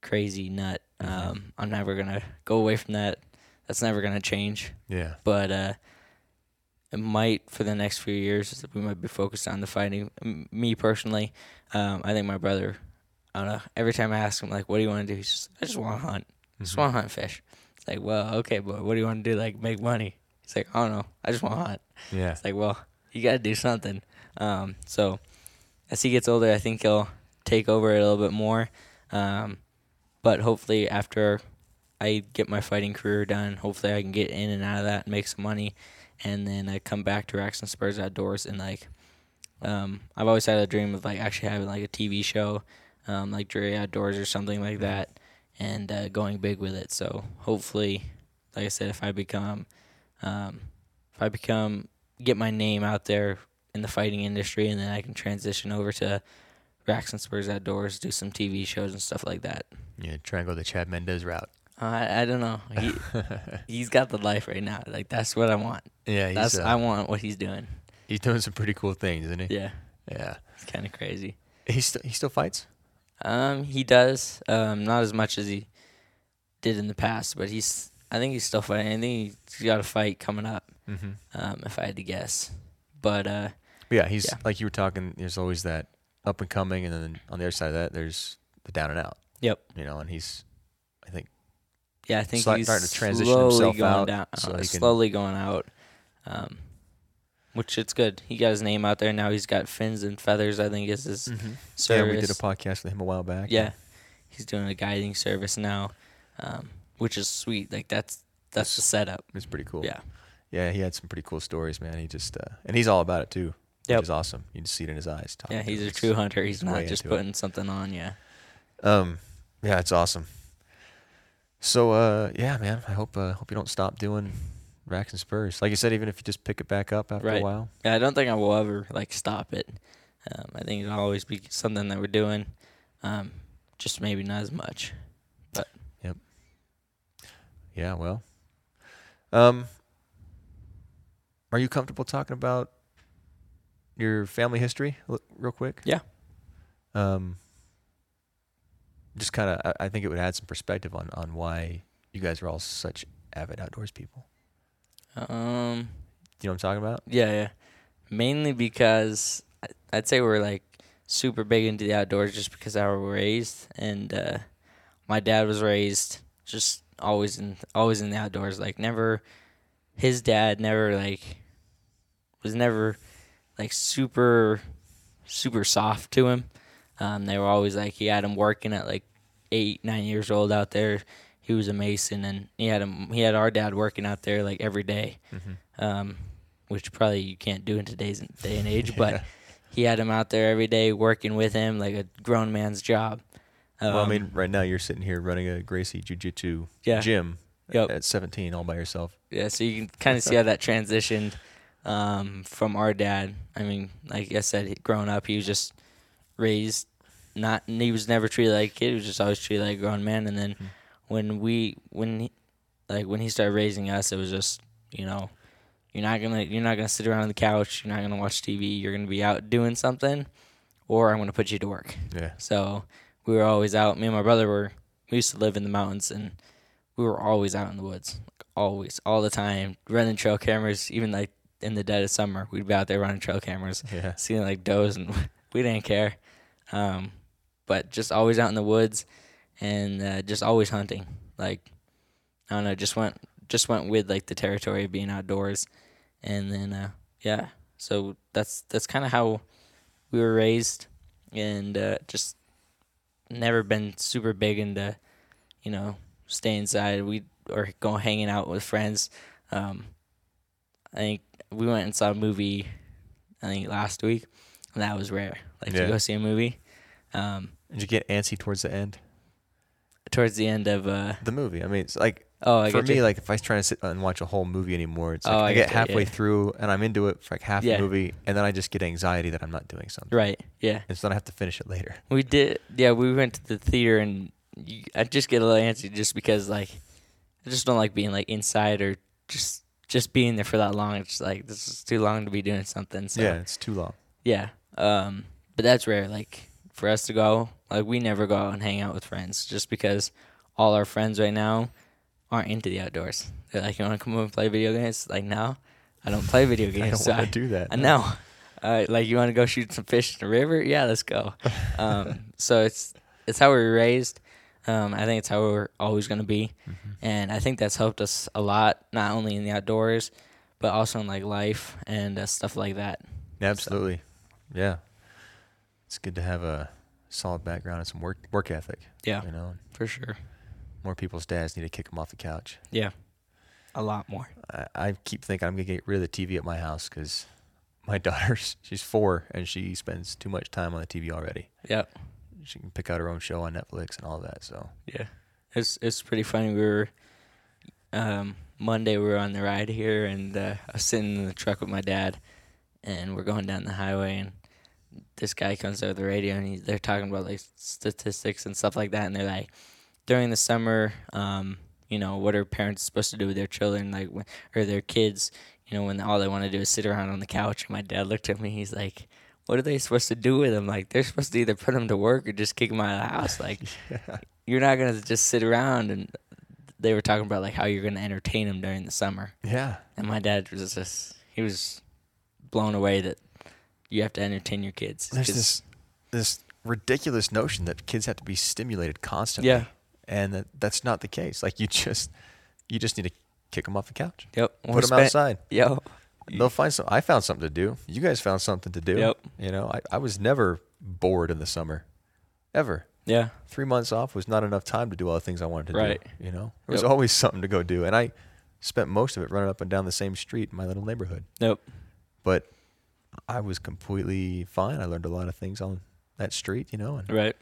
crazy nut. I'm never going to go away from that. That's never going to change. Yeah. But it might, for the next few years, we might be focused on the fighting. Me personally, I think my brother, I don't know, every time I ask him, like, what do you want to do? He's just, I just want to hunt. I just want to hunt fish. It's like, well, okay, but what do you want to do? Like, make money. He's like, I don't know. I just want to hunt. Yeah. It's like, well, you got to do something. So as he gets older, I think he'll take over it a little bit more. But hopefully after I get my fighting career done, hopefully I can get in and out of that and make some money. And then I come back to Racks and Spurs Outdoors, and like, I've always had a dream of like actually having like a TV show, like Drury Outdoors or something like that, and going big with it. So hopefully, like I said, if I become, get my name out there in the fighting industry, and then I can transition over to Racks and Spurs Outdoors, do some TV shows and stuff like that. Yeah, try and go the Chad Mendes route. I don't know. He's got the life right now. Like, that's what I want. Yeah, I want what he's doing. He's doing some pretty cool things, isn't he? Yeah. Yeah. It's kind of crazy. He still fights? He does. Not as much as he did in the past, but I think he's still fighting. I think he's got a fight coming up. Mm-hmm. If I had to guess. But yeah, he's like you were talking. There's always that up and coming, and then on the other side of that, there's the down and out. Yep. You know, and he's, I think. Yeah, I think he's starting to transition himself out. Slowly going out, which it's good. He got his name out there now. He's got Fins and Feathers, I think, is his service. Yeah, we did a podcast with him a while back. Yeah, he's doing a guiding service now, which is sweet. Like that's the setup. It's pretty cool. Yeah, yeah. He had some pretty cool stories, man. He just and he's all about it too. Yep. Which is awesome. You can see it in his eyes. Yeah, he's a true hunter. He's not just putting something on. Yeah. Yeah, it's awesome. So, yeah, man, I hope you don't stop doing Racks and Spurs. Like you said, even if you just pick it back up after a while. Yeah, I don't think I will ever, like, stop it. I think it'll always be something that we're doing, just maybe not as much. But yep. Yeah, well. Are you comfortable talking about your family history real quick? Yeah. Just kind of, I think it would add some perspective on why you guys are all such avid outdoors people. You know what I'm talking about? Yeah, yeah. Mainly because I'd say we're like super big into the outdoors just because I was raised, and my dad was raised just always in the outdoors. Like never, his dad never like was never like super super soft to him. They were always like, he had him working at like 8, 9 years old out there. He was a mason, and he had our dad working out there like every day, which probably you can't do in today's day and age. Yeah. But he had him out there every day working with him like a grown man's job. Well, I mean, right now you're sitting here running a Gracie Jiu-Jitsu gym at 17 all by yourself. Yeah, so you can kind of see how that transitioned from our dad. I mean, like I said, growing up, he was just raised, and he was never treated like a kid. He was just always treated like a grown man. And then when he started raising us, it was just, you know, you're not gonna sit around on the couch. You're not gonna watch TV. You're gonna be out doing something, or I'm gonna put you to work. Yeah. So we were always out. Me and my brother we used to live in the mountains, and we were always out in the woods, like always, all the time, running trail cameras. Even like in the dead of summer, we'd be out there running trail cameras, seeing like does and We didn't care. But just always out in the woods and just always hunting. Like, I don't know, just went with, like, the territory of being outdoors. And then, yeah, so that's kind of how we were raised, and just never been super big into, you know, stay inside. We or go hanging out with friends. I think we went and saw a movie, I think, last week, and that was rare. Like, yeah, to go see a movie. Did you get antsy towards the end? Towards the end of the movie. I mean, it's like, for me, like, if I try to sit and watch a whole movie anymore, it's like I get halfway through and I'm into it for like half the movie, and then I just get anxiety that I'm not doing something. Right. Yeah. And so then I have to finish it later. We did. Yeah, we went to the theater, and I just get a little antsy just because, like, I just don't like being, like, inside or just being there for that long. It's just like, this is too long to be doing something. So, yeah, it's too long. Yeah. But that's rare. Like, for us to go, like, we never go out and hang out with friends just because all our friends right now aren't into the outdoors. They're like, you want to come over and play video games? Like, no, I don't play video games. I don't want to do that. I know. Like, you want to go shoot some fish in the river? Yeah, let's go. So it's how we were raised. I think it's how we're always going to be. Mm-hmm. And I think that's helped us a lot, not only in the outdoors, but also in, like, life and stuff like that. Absolutely. So. Yeah. It's good to have a solid background and some work ethic. Yeah, you know, for sure. More people's dads need to kick them off the couch. Yeah, a lot more. I keep thinking I'm going to get rid of the TV at my house because my daughter, she's 4, and she spends too much time on the TV already. Yeah. She can pick out her own show on Netflix and all that, so. Yeah, it's pretty funny. We were, Monday we were on the ride here, and I was sitting in the truck with my dad, and we're going down the highway, and this guy comes over the radio, and they're talking about, like, statistics and stuff like that, and they're like, during the summer, you know, what are parents supposed to do with their children, like, or their kids, you know, when all they want to do is sit around on the couch. And my dad looked at me, he's like, what are they supposed to do with them? Like, they're supposed to either put them to work or just kick them out of the house. Like, yeah, you're not going to just sit around. And they were talking about, like, how you're going to entertain them during the summer. Yeah. And my dad was just, he was blown away that you have to entertain your kids. There's this ridiculous notion that kids have to be stimulated constantly. Yeah. And that's not the case. Like, you just need to kick them off the couch. Yep. Put them outside. Yep. They'll find something. I found something to do. You guys found something to do. Yep. You know, I was never bored in the summer, ever. Yeah. 3 months off was not enough time to do all the things I wanted to do. You know, there was always something to go do. And I spent most of it running up and down the same street in my little neighborhood. Yep. But I was completely fine. I learned a lot of things on that street, you know. And I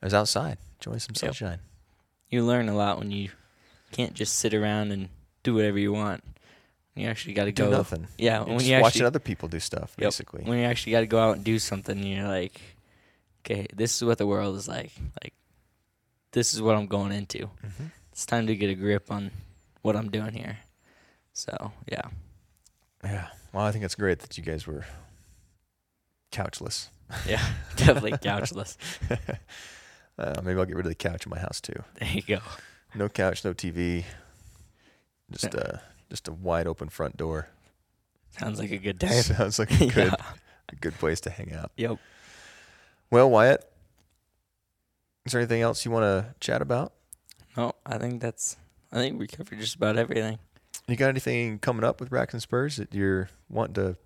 was outside enjoying some sunshine. Yep. You learn a lot when you can't just sit around and do whatever you want. You actually got to go. Do nothing. Yeah. When you're watching other people do stuff, basically. When you actually got to go out and do something, you're like, okay, this is what the world is like. Like, this is what I'm going into. Mm-hmm. It's time to get a grip on what I'm doing here. So, yeah. Yeah. Well, I think it's great that you guys were couchless. Yeah, definitely couchless. Maybe I'll get rid of the couch in my house, too. There you go. No couch, no TV. Just a wide open front door. Sounds like a good day. Sounds like a good a good place to hang out. Yep. Well, Wyatt, is there anything else you want to chat about? No, I think we covered just about everything. You got anything coming up with Racks and Spurs that you're wanting to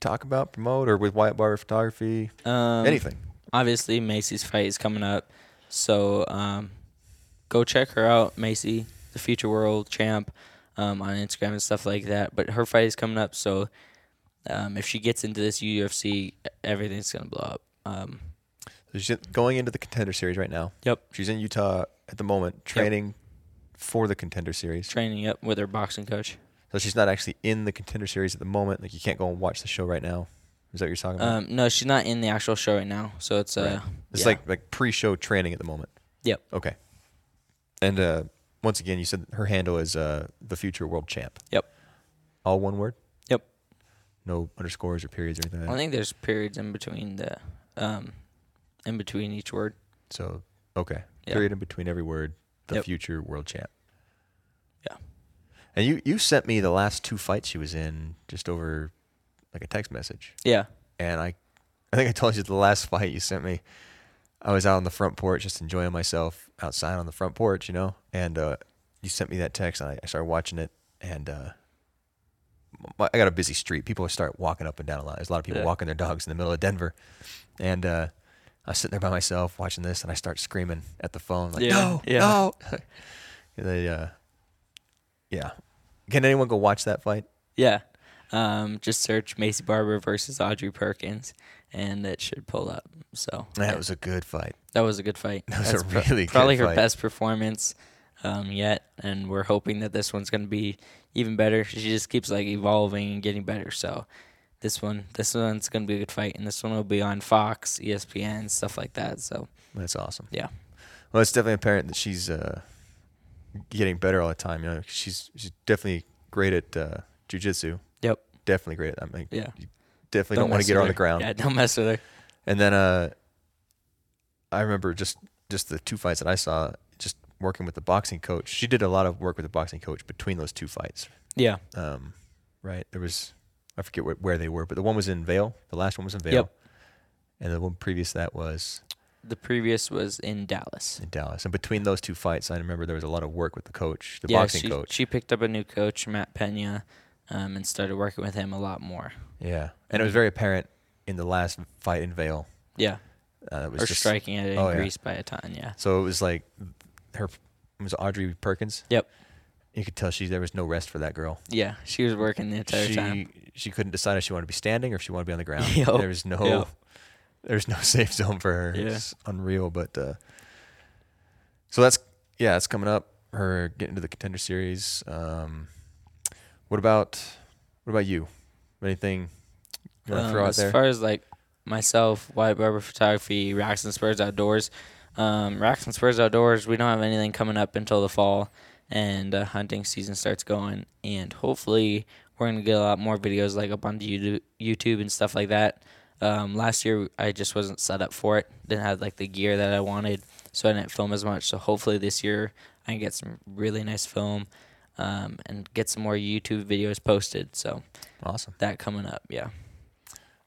talk about, promote, or with Wyatt Barber Photography? Anything. Obviously, Macy's fight is coming up, so go check her out, Macy, the future world champ, on Instagram and stuff like that. But her fight is coming up, so if she gets into this UFC, everything's going to blow up. So she's going into the Contender Series right now. Yep. She's in Utah at the moment, training for the Contender Series. Training up with her boxing coach. So she's not actually in the Contender Series at the moment. Like, you can't go and watch the show right now. Is that what you're talking about? No, she's not in the actual show right now. So it's it's like pre-show training at the moment. Yep. Okay. And once again, you said her handle is the future world champ. Yep. All one word? Yep. No underscores or periods or anything like that? I think there's periods in between the in between each word. So, okay. Yep. Period in between every word. The future world champ. Yeah. And you sent me the last 2 fights she was in just over, like, a text message. Yeah. And I I think I told you the last fight you sent me, I was out on the front porch just enjoying myself outside on the front porch, you know, and you sent me that text, and I started watching it, and I got a busy street. People start walking up and down a lot. There's a lot of people walking their dogs in the middle of Denver, and I was sitting there by myself watching this, and I start screaming at the phone, like, no. They, Can anyone go watch that fight? Yeah. Just search Macy Barber versus Audrey Perkins, and it should pull up. So that was a good fight. That was a good fight. That was probably her best performance yet, and we're hoping that this one's going to be even better. She just keeps like evolving and getting better. So this one's going to be a good fight, and this one will be on Fox, ESPN, stuff like that. So that's awesome. Yeah. Well, it's definitely apparent that she's getting better all the time. You know, she's definitely great at jiu-jitsu. Yep. Definitely great at that. I mean, you definitely don't want to get her on the ground. Yeah, don't mess with her. And then I remember just the two fights that I saw, just working with the boxing coach. She did a lot of work with the boxing coach between those two fights. Yeah. Right. There was, I forget where they were, but the one was in Vail. The last one was in Vail. Yep. And the one previous to that was? The previous was in Dallas. In Dallas. And between those two fights, I remember there was a lot of work with the coach, the boxing coach. She picked up a new coach, Matt Pena, and started working with him a lot more. Yeah. And it was very apparent in the last fight in Vail. Yeah. It was striking had increased by a ton, So it was like it was Audrey Perkins. Yep. You could tell there was no rest for that girl. Yeah. She was working the entire time. She couldn't decide if she wanted to be standing or if she wanted to be on the ground. Yep. There was no... Yep. There's no safe zone for her. Yeah. It's unreal. But so that's coming up. Her getting to the Contender Series. What about you? Anything you want to throw out there? As far as like myself, Wyatt Barber Photography, Racks and Spurs Outdoors. Racks and Spurs Outdoors. We don't have anything coming up until the fall, and hunting season starts going. And hopefully, we're gonna get a lot more videos like up on YouTube and stuff like that. Last year, I just wasn't set up for it. Didn't have like the gear that I wanted, so I didn't film as much. So hopefully this year, I can get some really nice film and get some more YouTube videos posted. So awesome. That coming up, yeah.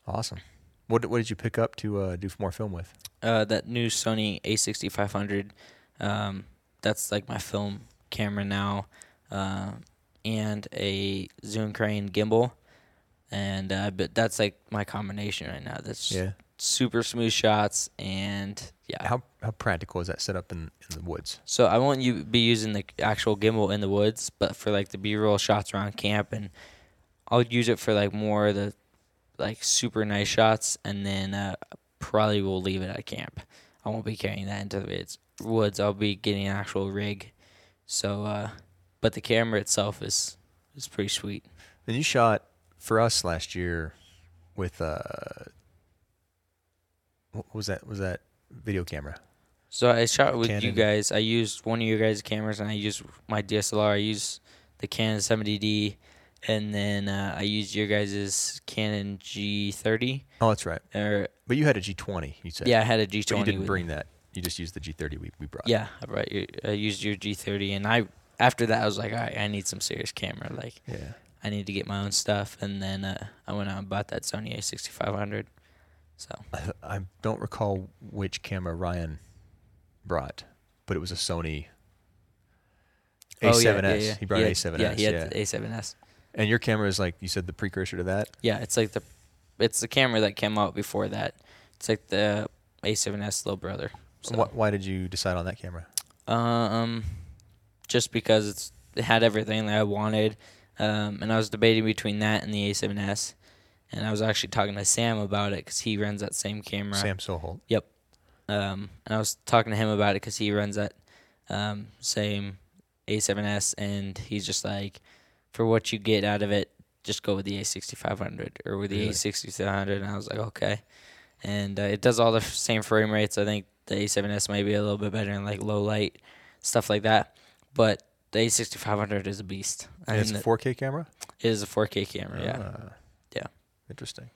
Awesome. What did you pick up to do more film with? That new Sony A6500. That's like my film camera now, and a Zoom Crane gimbal. And but that's like my combination right now. That's super smooth shots, and How practical is that setup in the woods? So I won't be using the actual gimbal in the woods, but for like the B-roll shots around camp, and I'll use it for like more of the like super nice shots, and then probably will leave it at camp. I won't be carrying that into the woods. I'll be getting an actual rig. So, but the camera itself is pretty sweet. And you shot. For us last year with, what was that? Was that video camera? So I shot with Canon. You guys. I used one of you guys' cameras, and I used my DSLR. I used the Canon 70D, and then I used your guys' Canon G30. Oh, that's right. But you had a G20, you said. Yeah, I had a G20. But you didn't bring that. You just used the G30 we brought. Yeah, right. I used your G30, and after that, I was like, all right, I need some serious camera. Like, yeah. I need to get my own stuff, and then I went out and bought that Sony A6500. So I don't recall which camera Ryan brought, but it was a Sony A7S. He brought an A7S. Yeah, he had the A7S. And your camera is like you said, the precursor to that. Yeah, it's like it's the camera that came out before that. It's like the A7S little brother. So. Why did you decide on that camera? Just because it had everything that I wanted. And I was debating between that and the A7S, and I was actually talking to Sam about it because he runs that same camera. Sam Soholt. Yep. And I was talking to him about it because he runs that same A7S, and he's just like, for what you get out of it, just go with the A6500 or with the A6700. And I was like, okay. And it does all the same frame rates. I think the A7S might be a little bit better in like low light, stuff like that. But the A6500 is a beast. It's a 4K camera? It is a 4K camera, yeah. Interesting.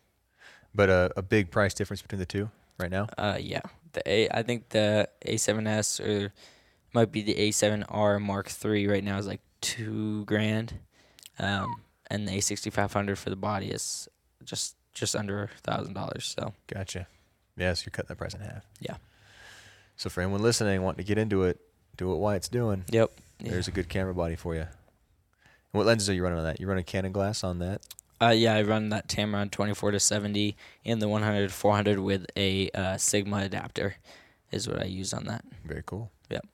But a big price difference between the two right now? Yeah. I think the A7S or might be the A7R Mark III right now is like $2,000. And the A6500 for the body is just just under $1,000. So gotcha. Yeah, so you cut that price in half. Yeah. So for anyone listening wanting to get into it, do what Wyatt's doing. Yep. There's a good camera body for you. And what lenses are you running on that? You run a Canon glass on that? Yeah, I run that Tamron 24-70 and the 100-400 with a Sigma adapter is what I use on that. Very cool. Yep.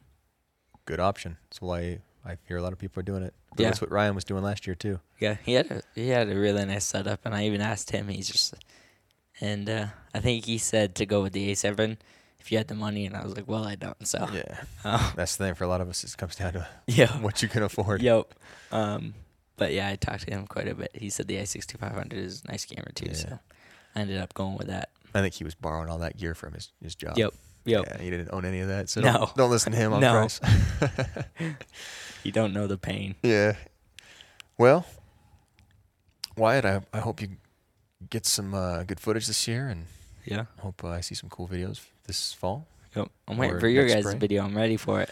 Good option. That's why I hear a lot of people are doing it. But yeah. That's what Ryan was doing last year, too. Yeah, he had a really nice setup, and I even asked him. I think he said to go with the A7 if you had the money, and I was like, well, I don't. So yeah, that's the thing for a lot of us. It comes down to what you can afford. Yep. But yeah, I talked to him quite a bit. He said the A6500 is a nice camera too, so I ended up going with that. I think he was borrowing all that gear from his job. Yep. Yeah, he didn't own any of that, so don't listen to him on price. You don't know the pain. Yeah. Well, Wyatt, I hope you get some good footage this year, and I hope I see some cool videos this fall. Yep. I'm waiting for your guys' video. I'm ready for it.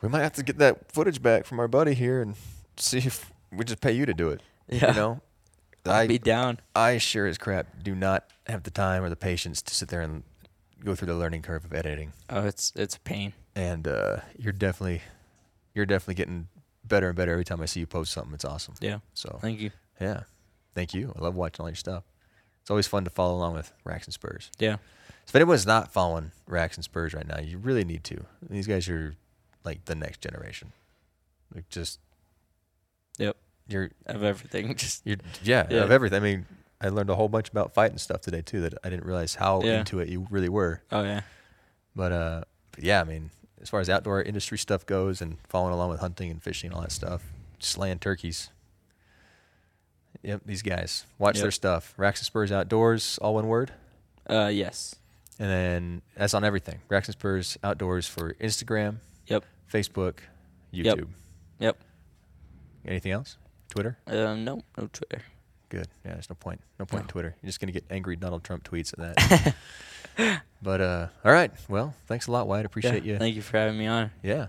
We might have to get that footage back from our buddy here and see if we just pay you to do it. Yeah. You know? I'd be down. I sure as crap do not have the time or the patience to sit there and go through the learning curve of editing. Oh, it's a pain. And you're definitely getting better and better every time I see you post something. It's awesome. Yeah. So thank you. Yeah. Thank you. I love watching all your stuff. It's always fun to follow along with Racks and Spurs. Yeah. So if anyone's not following Racks and Spurs right now, you really need to. These guys are like the next generation. Like just of everything. Of everything. I mean, I learned a whole bunch about fighting stuff today too that I didn't realize how into it you really were. Oh yeah. But I mean, as far as outdoor industry stuff goes and following along with hunting and fishing and all that stuff, slaying turkeys. Yep, these guys. Watch their stuff. Racks and Spurs Outdoors, all one word? Yes. And then that's on everything. Racks and Spurs Outdoors for Instagram, Facebook, YouTube. Yep. Anything else? Twitter? No Twitter. Good. Yeah, there's no point. No point in Twitter. You're just going to get angry Donald Trump tweets at that. But all right. Well, thanks a lot, Wyatt. Appreciate you. Thank you for having me on. Yeah.